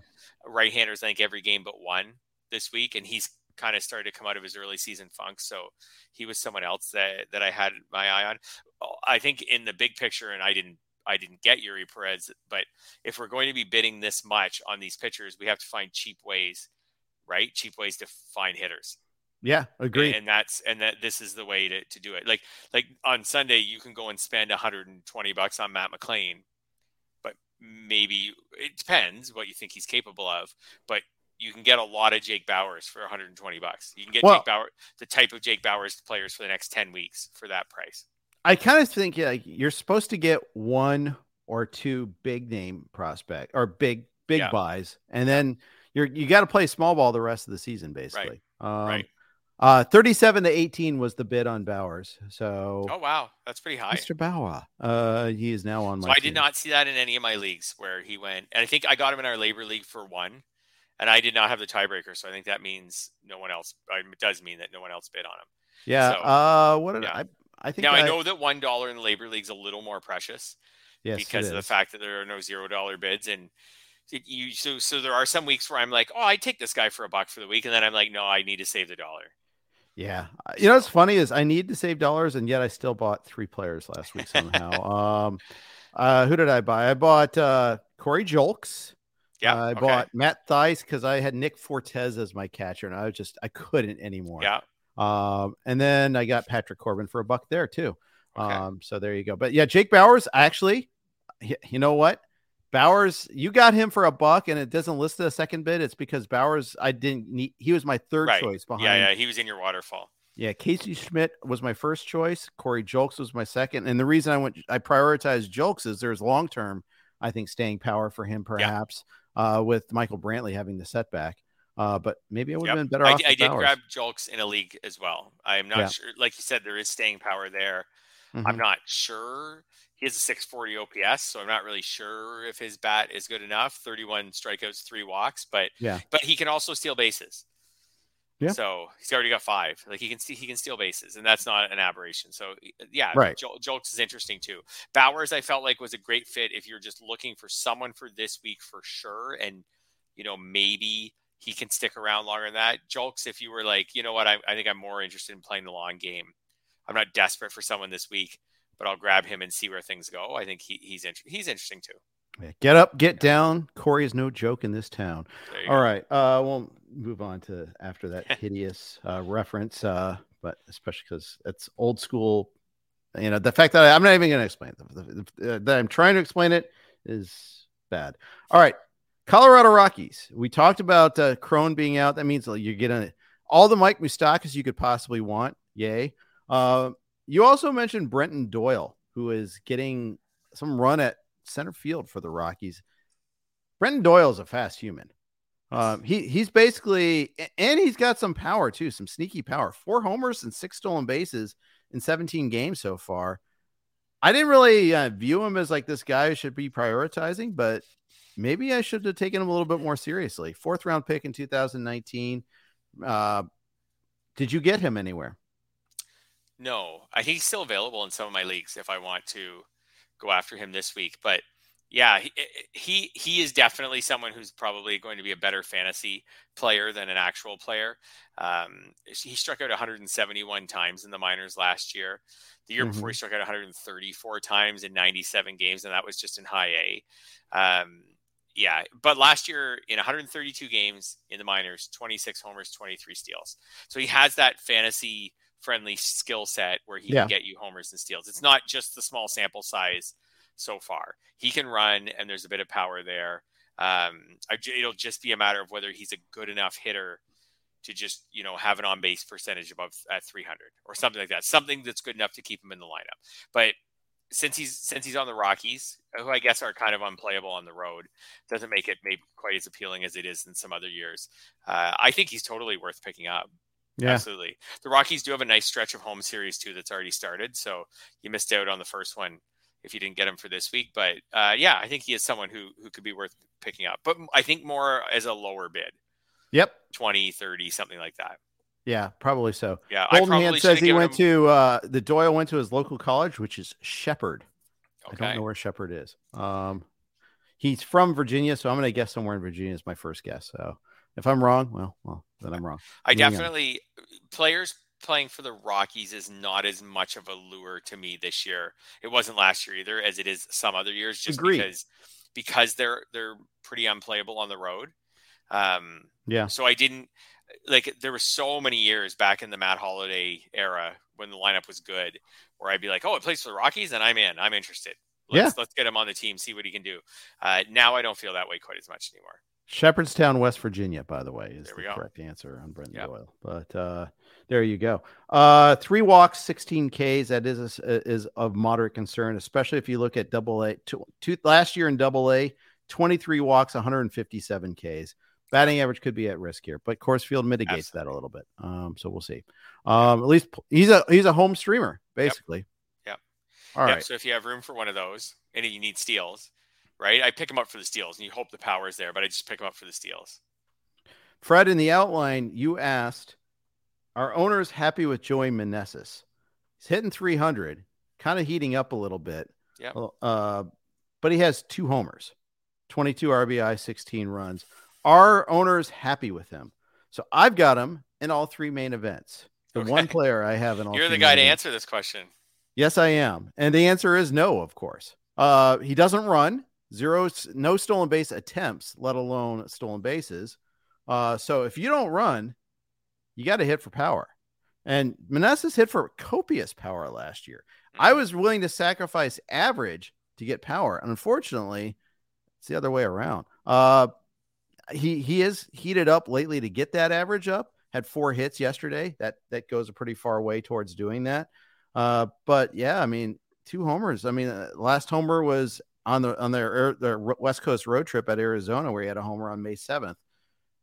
right-handers, I think, every game but one this week, and he's kind of started to come out of his early season funk, so he was someone else that I had my eye on. I think in the big picture, and I didn't get Eury Pérez, but if we're going to be bidding this much on these pitchers, we have to find cheap ways, right? Cheap ways to find hitters. Yeah, agreed. And this is the way to do it. Like on Sunday, you can go and spend $120 on Matt McLain, but maybe it depends what you think he's capable of. But you can get a lot of Jake Bauers for $120. You can get Jake Bauer, the type of Jake Bauers players for the next 10 weeks for that price. I kind of think you're supposed to get one or two big name prospect or big buys, and then you got to play small ball the rest of the season basically. Right. 37-18 was the bid on Bauers. So, oh wow, that's pretty high, Mr. Bauer. He is now on my. So I did not see that in any of my leagues where he went, and I think I got him in our labor league for one, and I did not have the tiebreaker, so I think that means no one else. It does mean that no one else bid on him. Yeah. So, I think now I know that $1 in the labor league is a little more precious, yes, because of the fact that there are no $0 bids and. So there are some weeks where I'm like, oh, I take this guy for $1 for the week, and then I'm like, no, I need to save the dollar. Yeah, you know what's funny is I need to save dollars, and yet I still bought three players last week somehow. Who did I buy? I bought Corey Julks. Yeah, I bought Matt Theis because I had Nick Fortes as my catcher, and I couldn't anymore. Yeah. And then I got Patrick Corbin for $1 there too. Okay. So there you go. But yeah, Jake Bauers actually, you know what? Bauers, you got him for $1 and it doesn't list the second bid. It's because Bauers, he was my third choice behind. Yeah, he was in your waterfall. Yeah, Casey Schmidt was my first choice. Corey Julks was my second. And the reason I prioritized Julks is there's long-term, I think, staying power for him perhaps with Michael Brantley having the setback. But maybe I would have been better off. I did grab Julks in a league as well. I'm not sure. Like you said, there is staying power there. Mm-hmm. I'm not sure. He has a 640 OPS, so I'm not really sure if his bat is good enough. 31 strikeouts, 3 walks, but he can also steal bases. Yeah. So he's already got 5. Like he can steal bases, and that's not an aberration. So right. Julks is interesting too. Bauers, I felt like was a great fit if you're just looking for someone for this week for sure, and maybe he can stick around longer than that. Julks, if you were like, you know what, I think I'm more interested in playing the long game. I'm not desperate for someone this week, but I'll grab him and see where things go. I think he's interesting too. Yeah, get up, get down. Corey is no joke in this town. All right. We'll move on to after that hideous reference. But especially because it's old school, the fact that I'm not even going to explain it, that I'm trying to explain it is bad. All right. Colorado Rockies. We talked about Cron being out. That means you're getting all the Mike Moustakas you could possibly want. Yay. You also mentioned Brenton Doyle, who is getting some run at center field for the Rockies. Brenton Doyle is a fast human. He's basically, and he's got some power too, some sneaky power. 4 homers and 6 stolen bases in 17 games so far. I didn't really view him as like this guy who should be prioritizing, but maybe I should have taken him a little bit more seriously. 4th round pick in 2019. Did you get him anywhere? No, I think he's still available in some of my leagues if I want to go after him this week. But yeah, he is definitely someone who's probably going to be a better fantasy player than an actual player. He struck out 171 times in the minors last year. The year before, he struck out 134 times in 97 games, and that was just in high A. Yeah, but last year in 132 games in the minors, 26 homers, 23 steals. So he has that fantasy-friendly skill set where he can get you homers and steals. It's not just the small sample size so far. He can run, and there's a bit of power there. It'll just be a matter of whether he's a good enough hitter to just, you know, have an on-base percentage above 300 or something like that. Something that's good enough to keep him in the lineup. But since he's on the Rockies, who I guess are kind of unplayable on the road, doesn't make it maybe quite as appealing as it is in some other years. I think he's totally worth picking up. Yeah. Absolutely. The Rockies do have a nice stretch of home series too that's already started. So you missed out on the first one if you didn't get him for this week. But yeah, I think he is someone who could be worth picking up. But I think more as a lower bid. Yep. 20, 30, something like that. Yeah, probably so. Yeah, Golden Hand says he went to the Doyle went to his local college, which is Shepherd. Okay. I don't know where Shepherd is. He's from Virginia, so I'm going to guess somewhere in Virginia is my first guess. So if I'm wrong, well, then I'm wrong. Players playing for the Rockies is not as much of a lure to me this year. It wasn't last year either, as it is some other years, just because they're pretty unplayable on the road. So I didn't. Like there were so many years back in the Matt Holliday era when the lineup was good, where I'd be like, "Oh, it plays for the Rockies, and I'm in. I'm interested. Let's get him on the team, see what he can do." Now I don't feel that way quite as much anymore. Shepherdstown, West Virginia, by the way, is the correct answer on Brenton Doyle. But there you go. 3 walks, 16 Ks. That is of moderate concern, especially if you look at Double A. Last year in Double A, 23 walks, 157 Ks. Batting average could be at risk here, but Coors Field mitigates that a little bit. So we'll see. At least he's a home streamer, basically. All right. So if you have room for one of those and you need steals, right? I pick him up for the steals and you hope the power is there, but I just pick him up for the steals. Fred, in the outline, you asked, are owners happy with Joey Meneses? He's hitting 300, kind of heating up a little bit. Yeah. But he has 2 homers, 22 RBI, 16 runs. Are owners happy with him? So I've got him in all 3 main events. One player I have in all. You're the guy to answer this question. Yes, I am. And the answer is no, of course. He doesn't run. No stolen base attempts, let alone stolen bases. So if you don't run, you got to hit for power. And Meneses hit for copious power last year. I was willing to sacrifice average to get power. And unfortunately, it's the other way around. He is heated up lately to get that average up. Had 4 hits yesterday. That goes a pretty far way towards doing that. But yeah, I mean, 2 homers. I mean, last homer was on their West Coast road trip at Arizona, where he had a homer on May 7th.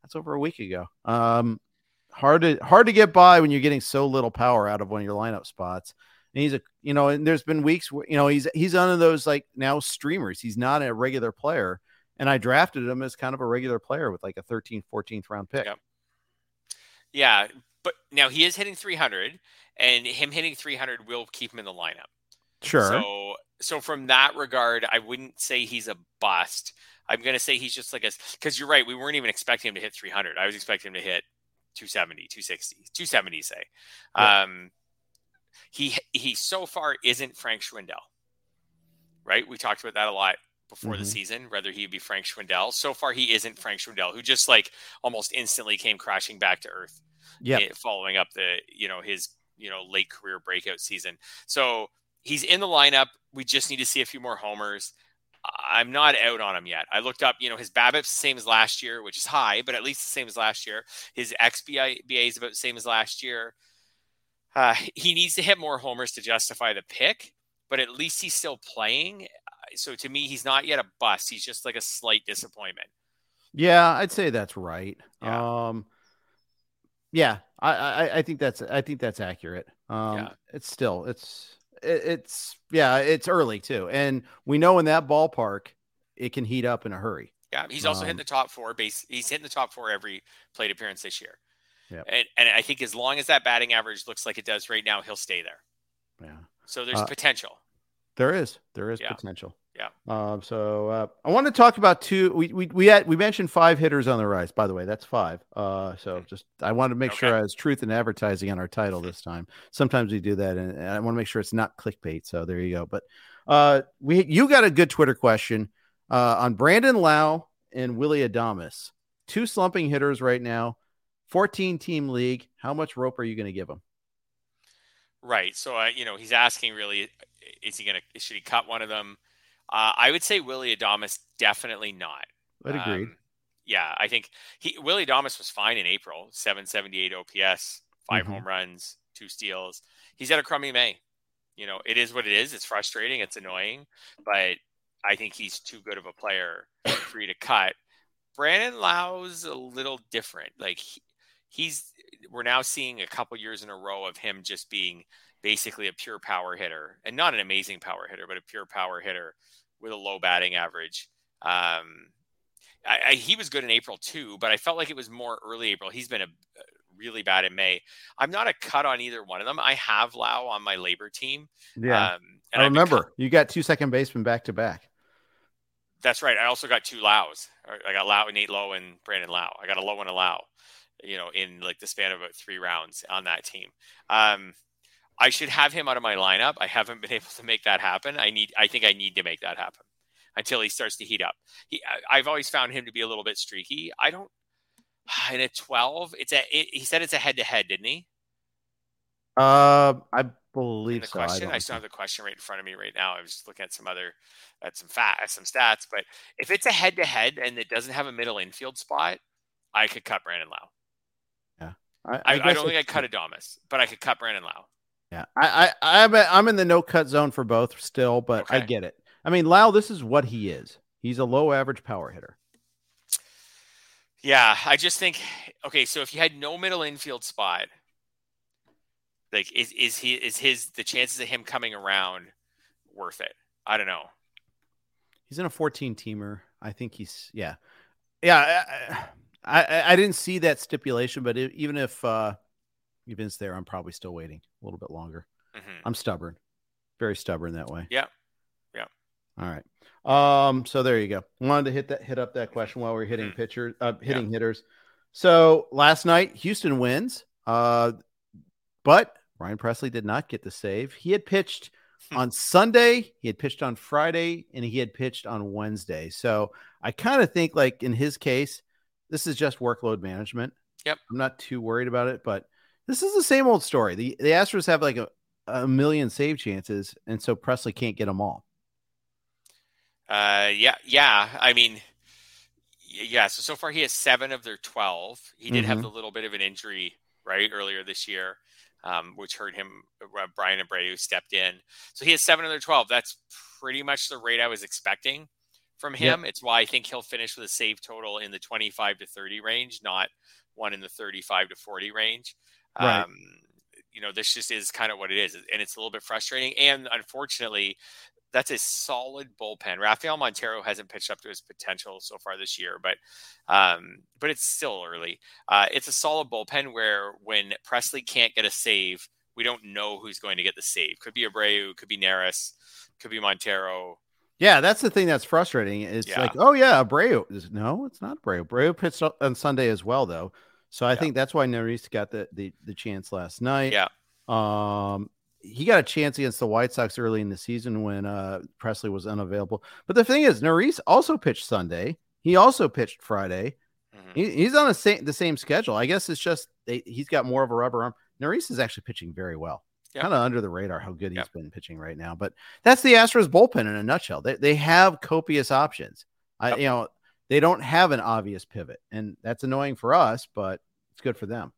That's over a week ago. Hard to get by when you're getting so little power out of one of your lineup spots. And and there's been weeks where he's one of those like now streamers. He's not a regular player. And I drafted him as kind of a regular player with like a 13th, 14th round pick. Yep. Yeah. But now he is hitting 300 and him hitting 300 will keep him in the lineup. Sure. So from that regard, I wouldn't say he's a bust. I'm going to say he's just like us because you're right. We weren't even expecting him to hit 300. I was expecting him to hit 270, 260, 270, say. Yep. He so far isn't Frank Schwindel, right? We talked about that a lot before the season, whether he'd be Frank Schwindel. So far, he isn't Frank Schwindel, who just like almost instantly came crashing back to earth following up his late career breakout season. So he's in the lineup. We just need to see a few more homers. I'm not out on him yet. I looked up, his BABIP's the same as last year, which is high, but at least the same as last year. His XBA is about the same as last year. He needs to hit more homers to justify the pick, but at least he's still playing. So to me, he's not yet a bust. He's just like a slight disappointment. Yeah, I'd say that's right. Yeah. I think that's accurate. It's early too. And we know in that ballpark, it can heat up in a hurry. Yeah. He's also hitting the top 4 base. He's hitting the top 4 every plate appearance this year. Yep. And I think as long as that batting average looks like it does right now, he'll stay there. Yeah. So there's potential. There is potential. Yeah. So I want to talk about 2. We mentioned 5 hitters on the rise. By the way, that's 5. So just I wanted to make sure I was truth in advertising on our title this time. Sometimes we do that, and I want to make sure it's not clickbait. So there you go. But you got a good Twitter question on Brandon Lowe and Willy Adames. Two slumping hitters right now, 14-team league. How much rope are you going to give him? Right. So, he's asking really, should he cut one of them? I would say Willy Adames, definitely not. I'd agree. Yeah, I think Willy Adames was fine in April, 778 OPS, 5 home runs, 2 steals. He's at a crummy May. It is what it is. It's frustrating. It's annoying. But I think he's too good of a player for you to cut. Brandon Lowe's a little different. Like, we're now seeing a couple years in a row of him just being basically a pure power hitter, and not an amazing power hitter, but a pure power hitter with a low batting average. He was good in April too, but I felt like it was more early April. He's been really bad in May. I'm not a cut on either one of them. I have Lau on my labor team. Yeah. And I remember you got 2 second basemen back to back. That's right. I also got 2 Laus. I got Lau, Nate Lowe, and Brandon Lowe. I got a Lowe and a Lau, in like the span of about 3 rounds on that team. I should have him out of my lineup. I haven't been able to make that happen. I think I need to make that happen until he starts to heat up. I've always found him to be a little bit streaky. In a 12, he said it's a head-to-head, didn't he? I believe so. I still have the question right in front of me right now. I was just looking at some stats, but if it's a head-to-head and it doesn't have a middle infield spot, I could cut Brandon Lowe. Yeah, I don't think I'd cut Adames, but I could cut Brandon Lowe. Yeah, I'm in the no-cut zone for both still, but okay. I get it. I mean, Lau, this is what he is. He's a low-average power hitter. Yeah, I just think, okay, so if you had no middle infield spot, like, the chances of him coming around worth it? I don't know. He's in a 14-teamer. I think he's, yeah. Yeah, I didn't see that stipulation, but even if Evan's there, I'm probably still waiting a little bit longer. Mm-hmm. I'm stubborn, very stubborn that way. Yeah. All right. So there you go. Wanted to hit up that question while we're hitting pitchers, hitters. So last night, Houston wins, but Ryan Pressly did not get the save. He had pitched on Sunday, he had pitched on Friday, and he had pitched on Wednesday. So I kind of think, like, in his case, this is just workload management. Yep. I'm not too worried about it, but this is the same old story. The Astros have like a million save chances, and so Pressly can't get them all. So far he has 7 of their 12. He did have a little bit of an injury, right, earlier this year, which hurt him. Brian Abreu stepped in. So he has 7 of their 12. That's pretty much the rate I was expecting from him. Yep. It's why I think he'll finish with a save total in the 25 to 30 range, not one in the 35 to 40 range. Right. This just is kind of what it is. And it's a little bit frustrating. And unfortunately, that's a solid bullpen. Rafael Montero hasn't pitched up to his potential so far this year, but it's still early. It's a solid bullpen where when Pressly can't get a save, we don't know who's going to get the save. Could be Abreu, could be Neris, could be Montero. Yeah, that's the thing that's frustrating. It's like, oh yeah, Abreu. No, it's not Abreu. Abreu pitched on Sunday as well, though. So I think that's why Neris got the chance last night. Yeah. He got a chance against the White Sox early in the season when Pressly was unavailable. But the thing is, Neris also pitched Sunday. He also pitched Friday. Mm-hmm. He's on the same schedule. I guess it's just he's got more of a rubber arm. Neris is actually pitching very well. Yep. Kind of under the radar how good he's been pitching right now. But that's the Astros bullpen in a nutshell. They have copious options. Yep. They don't have an obvious pivot, and that's annoying for us, but it's good for them.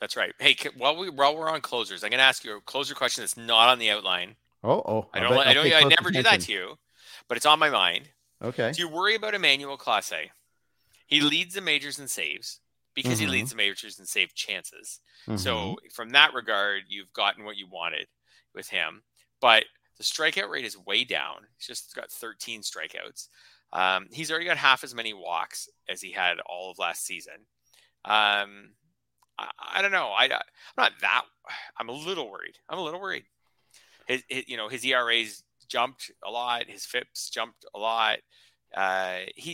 That's right. Hey, while we're on closers, I'm going to ask you a closer question that's not on the outline. I never do that to you, but it's on my mind. Okay. Do you worry about Emmanuel Clase? He leads the majors in saves because he leads the majors in save chances. Mm-hmm. So from that regard, you've gotten what you wanted with him, but the strikeout rate is way down. He's just got 13 strikeouts. He's already got half as many walks as he had all of last season. I don't know. I'm a little worried. His ERA's jumped a lot. His FIPS jumped a lot.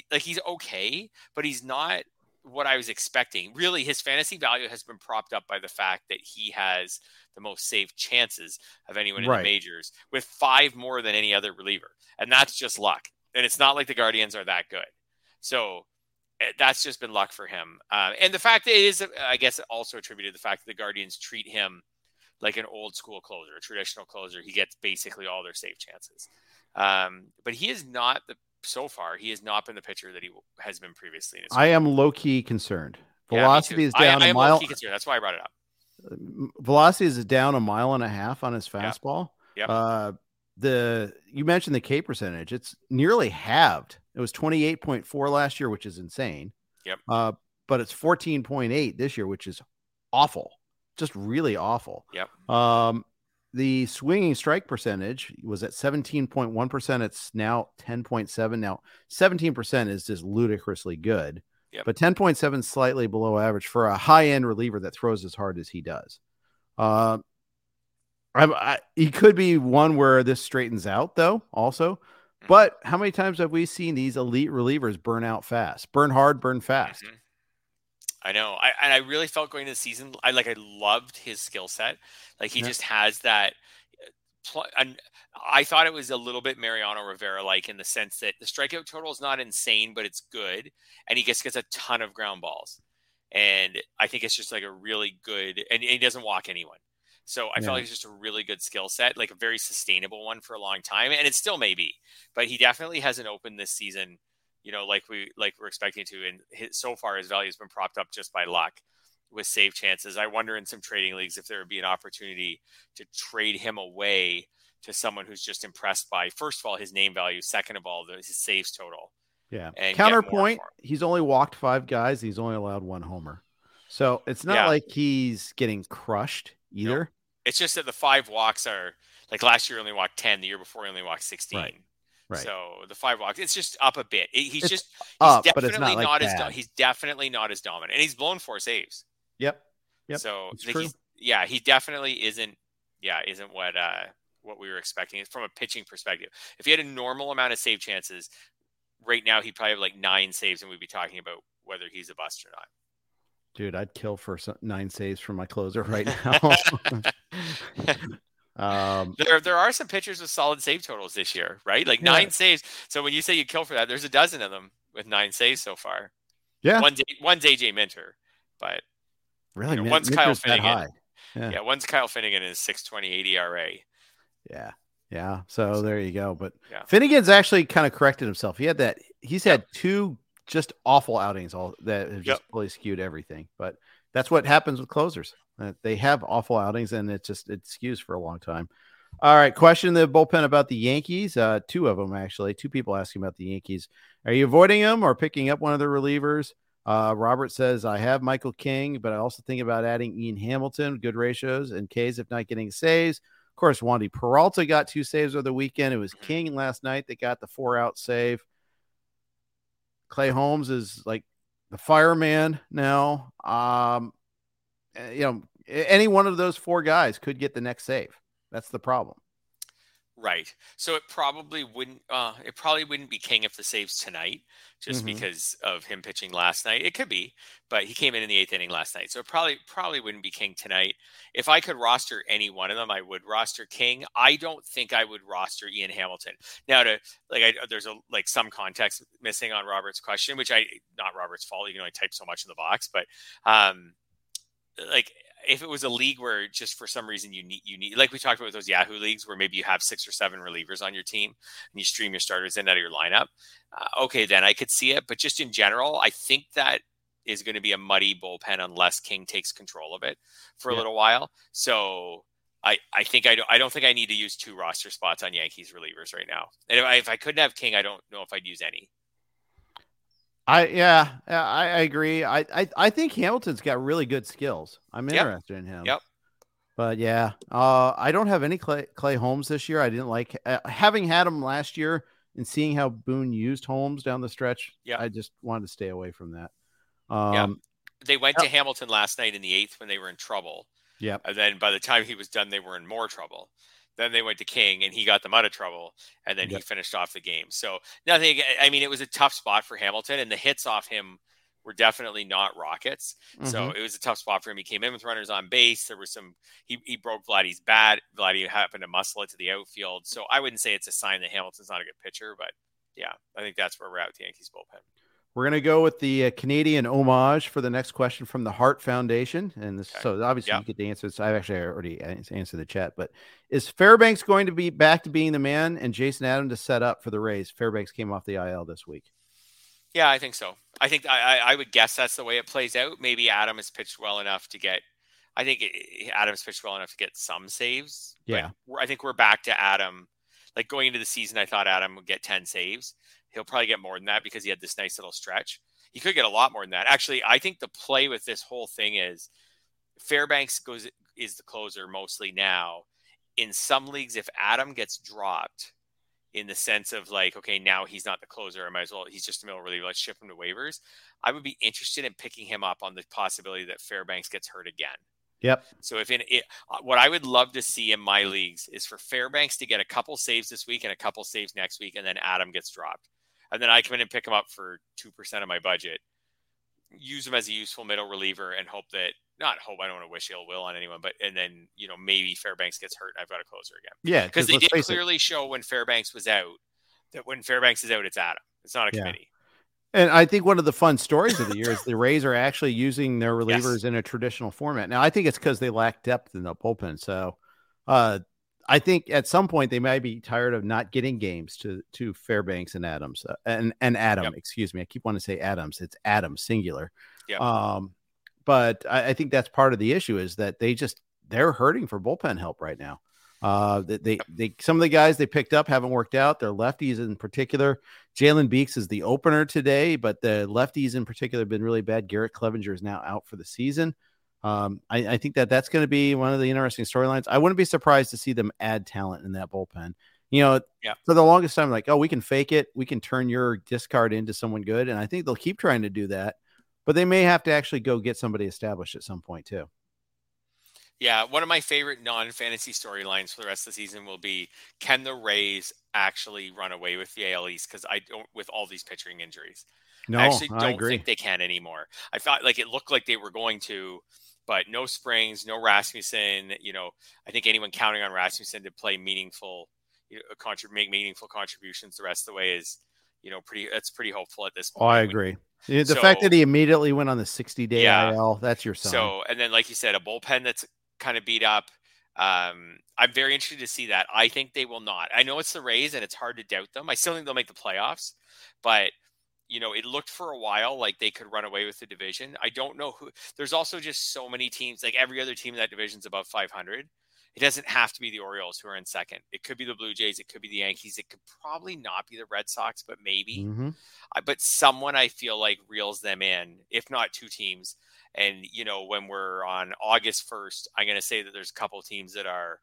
He's okay, but he's not what I was expecting. Really, his fantasy value has been propped up by the fact that he has the most saved chances of anyone in the majors, with 5 more than any other reliever. And that's just luck. And it's not like the Guardians are that good. So that's just been luck for him. And the fact that it is, I guess, also attributed to the fact that the Guardians treat him like an old school closer, a traditional closer. He gets basically all their save chances. But he is not the, so far, he has not been the pitcher that he has been previously. I am low key concerned. Velocity is down a mile. That's why I brought it up. Velocity is down a mile and a half on his fastball. Yeah. You mentioned the K percentage. It's nearly halved. It was 28.4 last year, which is insane. Yep. But it's 14.8 this year, which is awful. Just really awful. Yep. The swinging strike percentage was at 17.1%. It's now 10.7. Now 17% is just ludicrously good. Yep. But 10.7 slightly below average for a high-end reliever that throws as hard as he does. He could be one where this straightens out, though, also. Mm-hmm. But how many times have we seen these elite relievers burn out fast? Burn hard, burn fast. Mm-hmm. I know. I really felt going into the season, I loved his skill set. Like, he just has that... I thought it was a little bit Mariano Rivera-like in the sense that the strikeout total is not insane, but it's good. And he just gets a ton of ground balls. And I think it's just like a really good, and he doesn't walk anyone. So I felt like it's just a really good skill set, like a very sustainable one for a long time. And it still may be, but he definitely hasn't opened this season, like we're expecting to. And so far his value has been propped up just by luck with save chances. I wonder in some trading leagues if there would be an opportunity to trade him away to someone who's just impressed by, first of all, his name value, second of all, his saves total. Yeah. Counterpoint, he's only walked five guys. He's only allowed one homer. So it's not like he's getting crushed either. No. It's just that the five walks are, like, last year he only walked 10. The year before he only walked 16. Right. So the five walks, it's just up a bit. He's definitely not as dominant. And he's blown four saves. Yep. So he definitely isn't what we were expecting from a pitching perspective. If he had a normal amount of save chances right now, he'd probably have like 9 saves and we'd be talking about whether he's a bust or not. Dude, I'd kill for 9 saves from my closer right now. There are some pitchers with solid save totals this year, right? Like 9 saves. So when you say you kill for that, there's a dozen of them with 9 saves so far. Yeah. One's AJ Minter, but really, one's Kyle Finnegan. One's Kyle Finnegan in his 6.28 ERA. Yeah. So there you go. But Finnegan's actually kind of corrected himself. He's had 2 just awful outings all that have just really skewed everything. But that's what happens with closers. They have awful outings and it skews for a long time. All right. Question in the bullpen about the Yankees. 2 of them, actually. 2 people asking about the Yankees. Are you avoiding them or picking up one of the relievers? Robert says, I have Michael King, but I also think about adding Ian Hamilton, good ratios, and Ks if not getting saves. Of course, Wandy Peralta got 2 saves over the weekend. It was King last night that got the 4-out save. Clay Holmes is like the fireman now. Any one of those 4 guys could get the next save. That's the problem. Right. So it probably wouldn't be King if the saves tonight, just because of him pitching last night. It could be, but he came in the 8th inning last night. So it probably wouldn't be King tonight. If I could roster any one of them, I would roster King. I don't think I would roster Ian Hamilton. Now there's some context missing on Robert's question, which not Robert's fault, I type so much in the box, but if it was a league where just for some reason you need, like we talked about with those Yahoo leagues where maybe you have 6 or 7 relievers on your team and you stream your starters in out of your lineup. Okay. Then I could see it, but just in general, I think that is going to be a muddy bullpen unless King takes control of it for a little while. So I don't think I need to use 2 roster spots on Yankees relievers right now. And if I couldn't have King, I don't know if I'd use any. I agree. I think Hamilton's got really good skills. I'm interested in him. Yep. But I don't have any Clay Holmes this year. I didn't like having had him last year and seeing how Boone used Holmes down the stretch. Yeah. I just wanted to stay away from that. They went to Hamilton last night in the 8th when they were in trouble. Yeah. And then by the time he was done, they were in more trouble. Then they went to King and he got them out of trouble and then he finished off the game. So nothing, it was a tough spot for Hamilton and the hits off him were definitely not rockets. Mm-hmm. So it was a tough spot for him. He came in with runners on base. There was he broke Vladdy's bat. Vladdy happened to muscle it to the outfield. So I wouldn't say it's a sign that Hamilton's not a good pitcher, but I think that's where we're at with the Yankees bullpen. We're going to go with the Canadian homage for the next question from the Hart Foundation. And this, so obviously you get to answer this. I've actually already answered the chat, but is Fairbanks going to be back to being the man and Jason Adam to set up for the Rays? Fairbanks came off the IL this week. Yeah, I think so. I think I would guess that's the way it plays out. Maybe Adam has pitched well enough to get, I think Adam's pitched well enough to get some saves. Yeah. I think we're back to Adam. Like going into the season, I thought Adam would get 10 saves. He'll probably get more than that because he had this nice little stretch. He could get a lot more than that. Actually, I think the play with this whole thing is Fairbanks is the closer mostly now. In some leagues, if Adam gets dropped in the sense of like, okay, now he's not the closer, I might as well, he's just a middle reliever, let's ship him to waivers. I would be interested in picking him up on the possibility that Fairbanks gets hurt again. Yep. So if what I would love to see in my leagues is for Fairbanks to get a couple saves this week and a couple saves next week, and then Adam gets dropped. And then I come in and pick him up for 2% of my budget, use him as a useful middle reliever and I don't want to wish ill will on anyone, but, and then, you know, maybe Fairbanks gets hurt and I've got a closer again. Yeah. Cause they did clearly show when Fairbanks was out that when Fairbanks is out, it's Adam. It's not a committee. And I think one of the fun stories of the year is the Rays are actually using their relievers in a traditional format. Now I think it's cause they lack depth in the bullpen. So, I think at some point they might be tired of not getting games to Fairbanks and Adams and Adam, excuse me. I keep wanting to say Adams. It's Adam singular. Yep. But I think that's part of the issue is that they're hurting for bullpen help right now. Some of the guys they picked up haven't worked out. Their lefties in particular, Jalen Beeks is the opener today, but the lefties in particular have been really bad. Garrett Clevenger is now out for the season. I think that's going to be one of the interesting storylines. I wouldn't be surprised to see them add talent in that bullpen. You know, for the longest time, like, oh, we can fake it. We can turn your discard into someone good. And I think they'll keep trying to do that, but they may have to actually go get somebody established at some point too. Yeah. One of my favorite non-fantasy storylines for the rest of the season will be, can the Rays actually run away with the AL East? Cause I don't, with all these pitching injuries, I don't think they can anymore. I thought like, it looked like they were going to, but no Springs, no Rasmussen. You know, I think anyone counting on Rasmussen to play meaningful, make meaningful contributions the rest of the way is, that's pretty hopeful at this point. Oh, I agree. The fact that he immediately went on the 60-day IL, that's your sign. So, and then like you said, a bullpen that's kind of beat up. I'm very interested to see that. I think they will not. I know it's the Rays and it's hard to doubt them. I still think they'll make the playoffs, but it looked for a while like they could run away with the division. I don't know who. There's also just so many teams, like every other team in that division's above 500. It doesn't have to be the Orioles who are in second. It could be the Blue Jays. It could be the Yankees. It could probably not be the Red Sox, but maybe. Mm-hmm. But someone I feel like reels them in, if not two teams. And, when we're on August 1st, I'm going to say that there's a couple teams that are,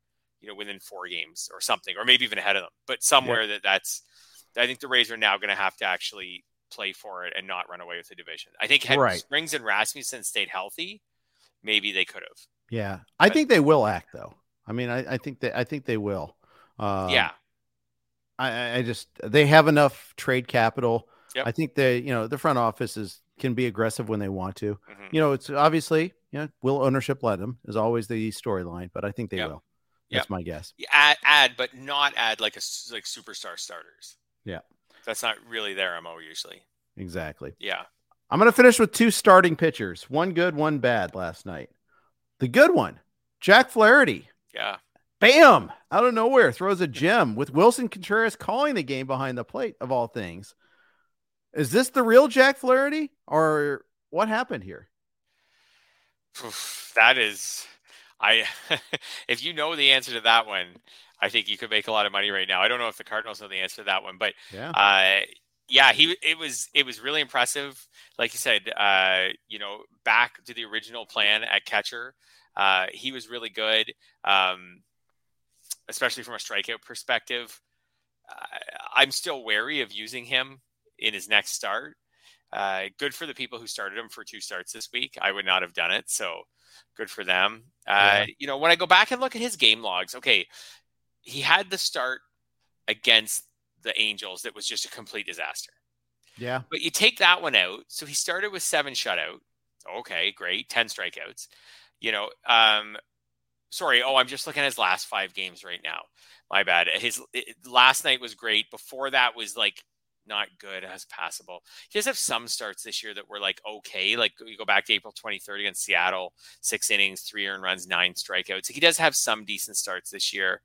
within 4 games or something, or maybe even ahead of them. But somewhere I think the Rays are now going to have to actually play for it and not run away with the division. I think had Springs and Rasmussen stayed healthy, maybe they could have. Yeah. I think they will act though. I mean, I think they will. They have enough trade capital. Yep. I think the front office can be aggressive when they want to, mm-hmm. It's obviously, will ownership let them is always the storyline, but I think they will. That's my guess. But not add like superstar starters. Yeah. That's not really their MO usually. Exactly. Yeah. I'm going to finish with 2 starting pitchers. One good, one bad last night. The good one, Jack Flaherty. Yeah. Bam! Out of nowhere, throws a gem with Wilson Contreras calling the game behind the plate of all things. Is this the real Jack Flaherty or what happened here? That is... if the answer to that one, I think you could make a lot of money right now. I don't know if the Cardinals know the answer to that one, but it was really impressive. Like you said, back to the original plan at catcher. He was really good. Especially from a strikeout perspective. I'm still wary of using him in his next start. Good for the people who started him for 2 starts this week. I would not have done it. So good for them. When I go back and look at his game logs, okay, he had the start against the Angels that was just a complete disaster. Yeah. But you take that one out. So he started with 7 shutout. Okay, great. 10 strikeouts. I'm just looking at his last 5 games right now. My bad. Last night was great. Before that was like not good as passable. He does have some starts this year that were like, okay, like you go back to April 23rd against Seattle, 6 innings, 3 earned runs, 9 strikeouts. He does have some decent starts this year.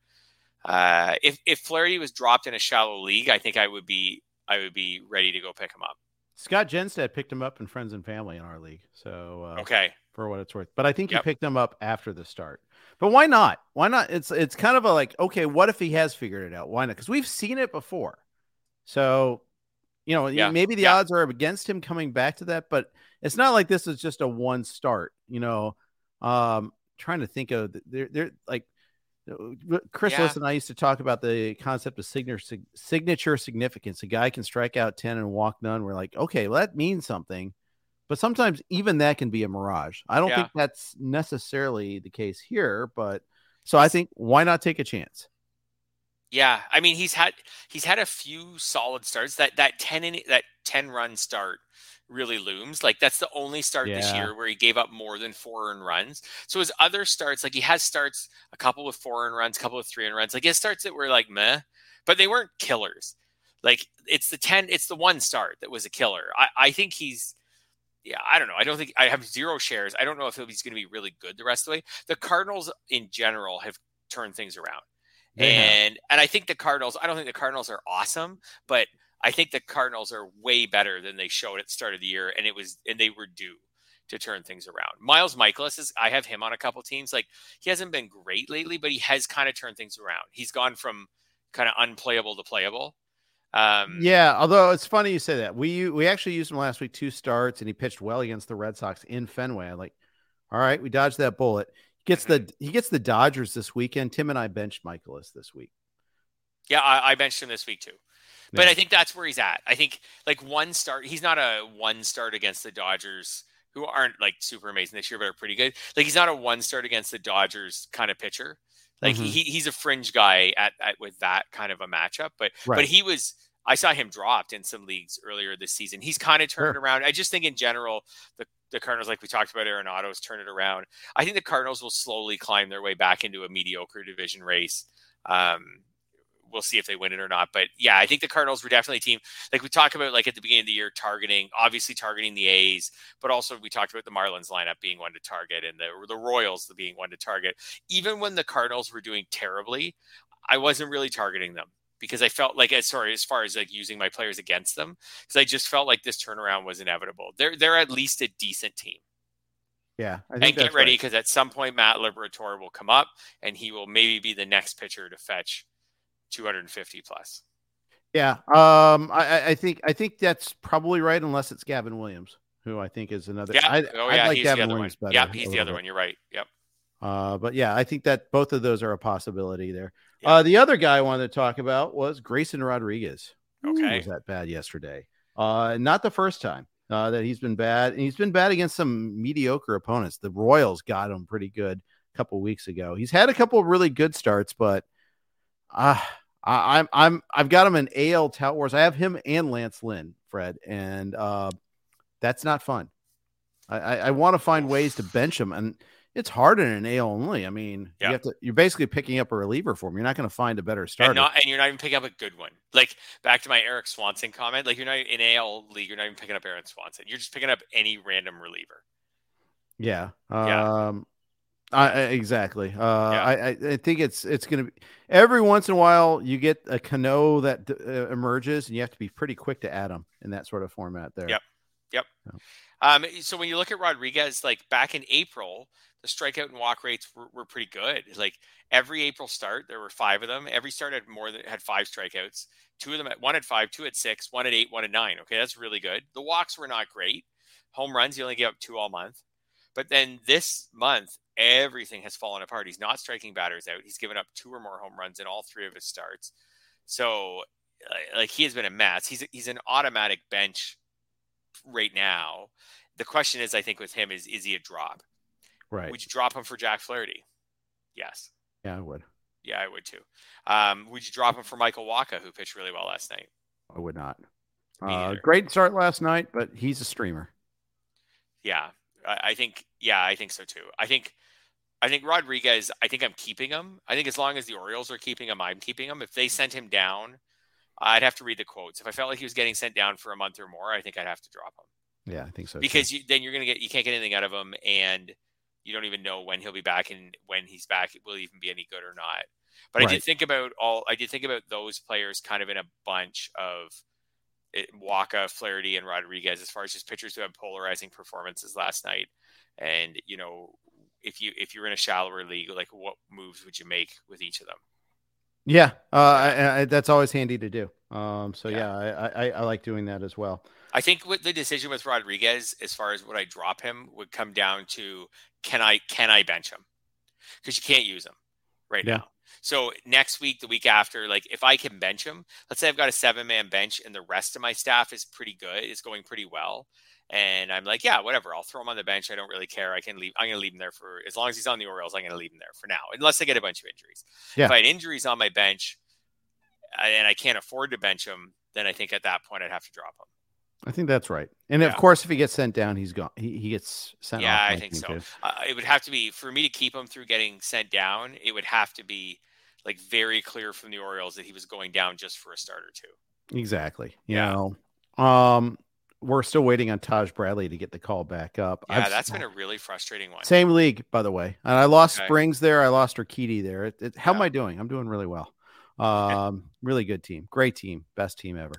If Flaherty was dropped in a shallow league, I think I would be ready to go pick him up. Scott Genstead picked him up in Friends and Family in our league. So, okay, for what it's worth, but I think you picked him up after the start, but why not? Why not? It's kind of a like, okay, what if he has figured it out? Why not? Cause we've seen it before. So, you know, maybe the odds are against him coming back to that, but it's not like this is just a one start, you know, trying to think of they're like, Chris Listen and I used to talk about the concept of signature significance. A guy can strike out 10 and walk none. We're like, okay, well, that means something. But sometimes even that can be a mirage. I don't think that's necessarily the case here. But so I think why not take a chance? Yeah, I mean he's had a few solid starts. That 10-run start really looms. Like that's the only start this year where he gave up more than 4 earned runs. So his other starts, like he has starts, a couple with 4 earned runs, a couple of 3 earned runs. Like his starts that were like meh, but they weren't killers. Like it's the one start that was a killer. I think he's I don't know. I don't think I have 0 shares. I don't know if he's going to be really good the rest of the way. The Cardinals in general have turned things around. And I think the Cardinals, I don't think the Cardinals are awesome, but I think the Cardinals are way better than they showed at the start of the year. And they were due to turn things around. Miles Michaelis I have him on a couple teams. Like he hasn't been great lately, but he has kind of turned things around. He's gone from kind of unplayable to playable. Although it's funny you say that. We actually used him last week, 2 starts, and he pitched well against the Red Sox in Fenway. I'm like, all right, we dodged that bullet. He gets the Dodgers this weekend. Tim and I benched Michaelis this week. Yeah, I benched him this week too. But I think that's where he's at. I think like one start, he's not a one start against the Dodgers, who aren't like super amazing this year, but are pretty good. Like he's not a one start against the Dodgers kind of pitcher. Like he's a fringe guy with that kind of a matchup. But he was. I saw him dropped in some leagues earlier this season. He's kind of turned it around. I just think in general, the Cardinals, like we talked about, Arenado's turned it around. I think the Cardinals will slowly climb their way back into a mediocre division race. We'll see if they win it or not. But yeah, I think the Cardinals were definitely a team. Like we talked about, like at the beginning of the year, obviously targeting the A's, but also we talked about the Marlins lineup being one to target and the Royals being one to target. Even when the Cardinals were doing terribly, I wasn't really targeting them. Because I felt like, as far as like using my players against them, because I just felt like this turnaround was inevitable. They're at least a decent team. Yeah, I think and get ready because at some point Matt Liberatore will come up and he will maybe be the next pitcher to fetch 250 plus. Yeah, I think that's probably right unless it's Gavin Williams, who I think is another. Yeah, I like Gavin Williams better. Yeah, he's the other one. You're right. Yep. But yeah, I think that both of those are a possibility there. Yeah. The other guy I wanted to talk about was Grayson Rodriguez. Okay. He was that bad yesterday. Not the first time that he's been bad. And he's been bad against some mediocre opponents. The Royals got him pretty good a couple weeks ago. He's had a couple of really good starts, but I've got him in AL Tout Wars. I have him and Lance Lynn, Fred, and that's not fun. I want to find ways to bench him, and it's hard in an AL only. I mean, you're basically picking up a reliever for him. You're not going to find a better starter. And you're not even picking up a good one. Like back to my Eric Swanson comment, like you're not in AL league. You're not even picking up Eric Swanson. You're just picking up any random reliever. Yeah. Exactly. I think it's going to be every once in a while you get a Cano that emerges and you have to be pretty quick to add him in that sort of format there. Yep. So. So when you look at Rodriguez, like back in April, the strikeout and walk rates were pretty good. Like every April start, there were 5 of them. Every start had 5 strikeouts. 2 of them, one at 5, 2 at 6, 1 at 8, 1 at 9. Okay, that's really good. The walks were not great. Home runs, he only gave up 2 all month. But then this month, everything has fallen apart. He's not striking batters out. He's given up 2 or more home runs in all 3 of his starts. So, like he has been a mess. He's an automatic bench right now. The question is, I think with him is he a drop? Right. Would you drop him for Jack Flaherty? Yes. Yeah, I would. Yeah, I would too. Would you drop him for Michael Wacha, who pitched really well last night? I would not. Great start last night, but he's a streamer. Yeah, I think so too. I think Rodriguez, I'm keeping him. I think as long as the Orioles are keeping him, I'm keeping him. If they sent him down, I'd have to read the quotes. If I felt like he was getting sent down for a month or more, I think I'd have to drop him. Yeah, I think so. Because then you're going to get, you can't get anything out of him, and you don't even know when he'll be back, and when he's back, it will even be any good or not. But right. I did think about those players kind of in a bunch of Waka, Flaherty, and Rodriguez, as far as just pitchers who had polarizing performances last night. And, you know, if you're in a shallower league, like what moves would you make with each of them? Yeah, that's always handy to do. I like doing that as well. I think with the decision with Rodriguez, as far as would I drop him, would come down to can I bench him? Because you can't use him right now. So next week, the week after, like if I can bench him, let's say I've got a 7-man bench and the rest of my staff is pretty good, it's going pretty well. And I'm like, yeah, whatever. I'll throw him on the bench. I don't really care. I can leave. I'm going to leave him there for as long as he's on the Orioles. I'm going to leave him there for now, unless I get a bunch of injuries. Yeah. If I had injuries on my bench and I can't afford to bench him, then I think at that point I'd have to drop him. I think that's right. And of course, if he gets sent down, he's gone. He gets sent off. Yeah, I think so. It would have to be, for me to keep him through getting sent down, it would have to be like very clear from the Orioles that he was going down just for a start or two. Exactly. You know, we're still waiting on Taj Bradley to get the call back up. Yeah, that's been a really frustrating one. Same league, by the way. And I lost Springs there. I lost Urquidy there. How am I doing? I'm doing really well. Really good team. Great team. Best team ever.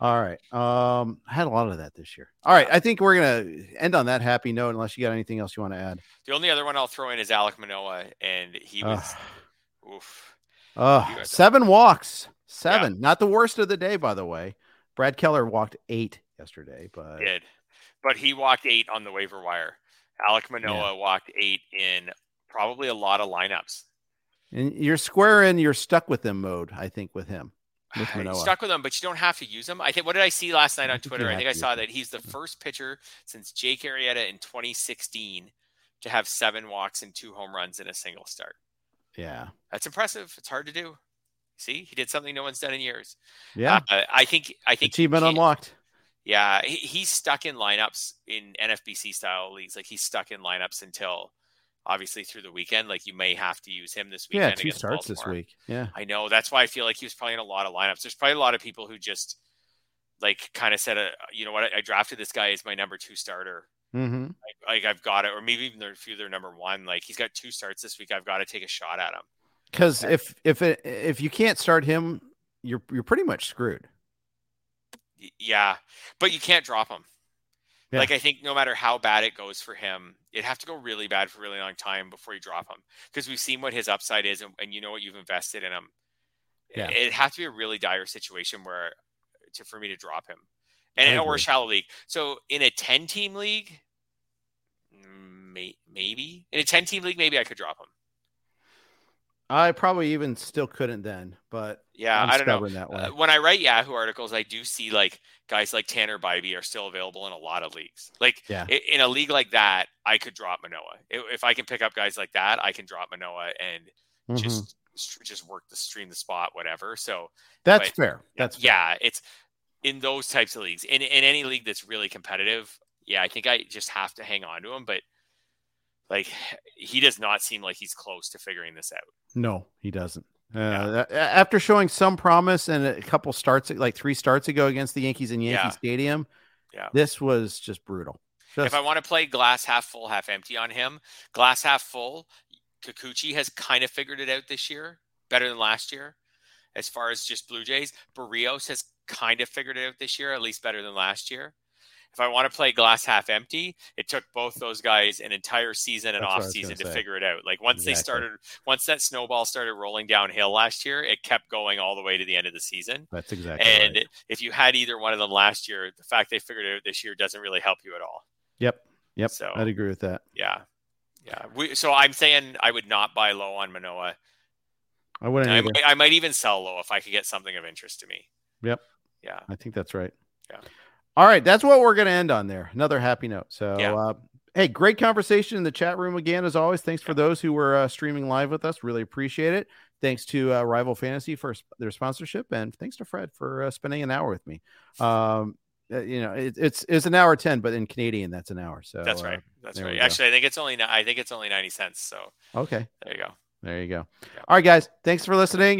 All right. I had a lot of that this year. All right. I think we're going to end on that happy note unless you got anything else you want to add. The only other one I'll throw in is Alek Manoah. And he was... 7 walks. 7. Yeah. Not the worst of the day, by the way. Brad Keller walked 8 yesterday, but he walked 8 on the waiver wire. Alek Manoah walked 8 in probably a lot of lineups. And you're square in your stuck with him mode, I think, with him. Stuck with him, but you don't have to use him. I think. What did I see last night on Twitter? I think I saw that he's the first pitcher since Jake Arrieta in 2016 to have 7 walks and 2 home runs in a single start. Yeah, that's impressive. It's hard to do. See, he did something no one's done in years. Yeah, I think achievement unlocked. Yeah, he's stuck in lineups in NFBC style leagues. Like he's stuck in lineups until obviously through the weekend. Like you may have to use him this weekend. Yeah, 2 starts this week. Yeah, I know. That's why I feel like he was probably in a lot of lineups. There's probably a lot of people who just like kind of said, you know what, I drafted this guy as my number 2 starter. Mm-hmm. Like I've got it, or maybe even a few. They're number 1. Like he's got 2 starts this week. I've got to take a shot at him. Because if you can't start him, you're pretty much screwed. Yeah, but you can't drop him. Yeah. Like I think no matter how bad it goes for him, it'd have to go really bad for a really long time before you drop him, because we've seen what his upside is, and you know what you've invested in him. Yeah. It'd have to be a really dire situation for me to drop him, and or a shallow league. So in a 10-team league, maybe in a 10-team league, maybe I could drop him. I probably even still couldn't then, but yeah, I don't know. That way. When I write Yahoo articles, I do see like guys like Tanner Bibee are still available in a lot of leagues. Like in a league like that, I could drop Manoah. If I can pick up guys like that, I can drop Manoah and just work the stream, the spot, whatever. So that's fair. That's fair. It's in those types of leagues, in any league that's really competitive. Yeah. I think I just have to hang on to him, but like he does not seem like he's close to figuring this out. No, he doesn't. After showing some promise and a couple starts, like 3 starts ago against the Yankees in Yankee Stadium, this was just brutal. If I want to play glass half full, half empty on him, glass half full, Kikuchi has kind of figured it out this year, better than last year. As far as just Blue Jays, Barrios has kind of figured it out this year, at least better than last year. If I want to play glass half empty, it took both those guys an entire season and off season to figure it out. Like once that snowball started rolling downhill last year, it kept going all the way to the end of the season. That's exactly right. And if you had either one of them last year, the fact they figured it out this year doesn't really help you at all. Yep. So I'd agree with that. Yeah. So I'm saying I would not buy low on Manoah. I wouldn't. I might even sell low if I could get something of interest to me. Yep. Yeah. I think that's right. Yeah. All right, that's what we're going to end on there. Another happy note. So, hey, great conversation in the chat room again, as always. Thanks for those who were streaming live with us. Really appreciate it. Thanks to Rival Fantasy for their sponsorship, and thanks to Fred for spending an hour with me. You know, it's an hour 10, but in Canadian, that's an hour. So that's right. Actually, I think it's only 90 cents. So okay, there you go. There you go. All right, guys. Thanks for listening.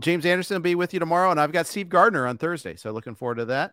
James Anderson will be with you tomorrow, and I've got Steve Gardner on Thursday. So looking forward to that.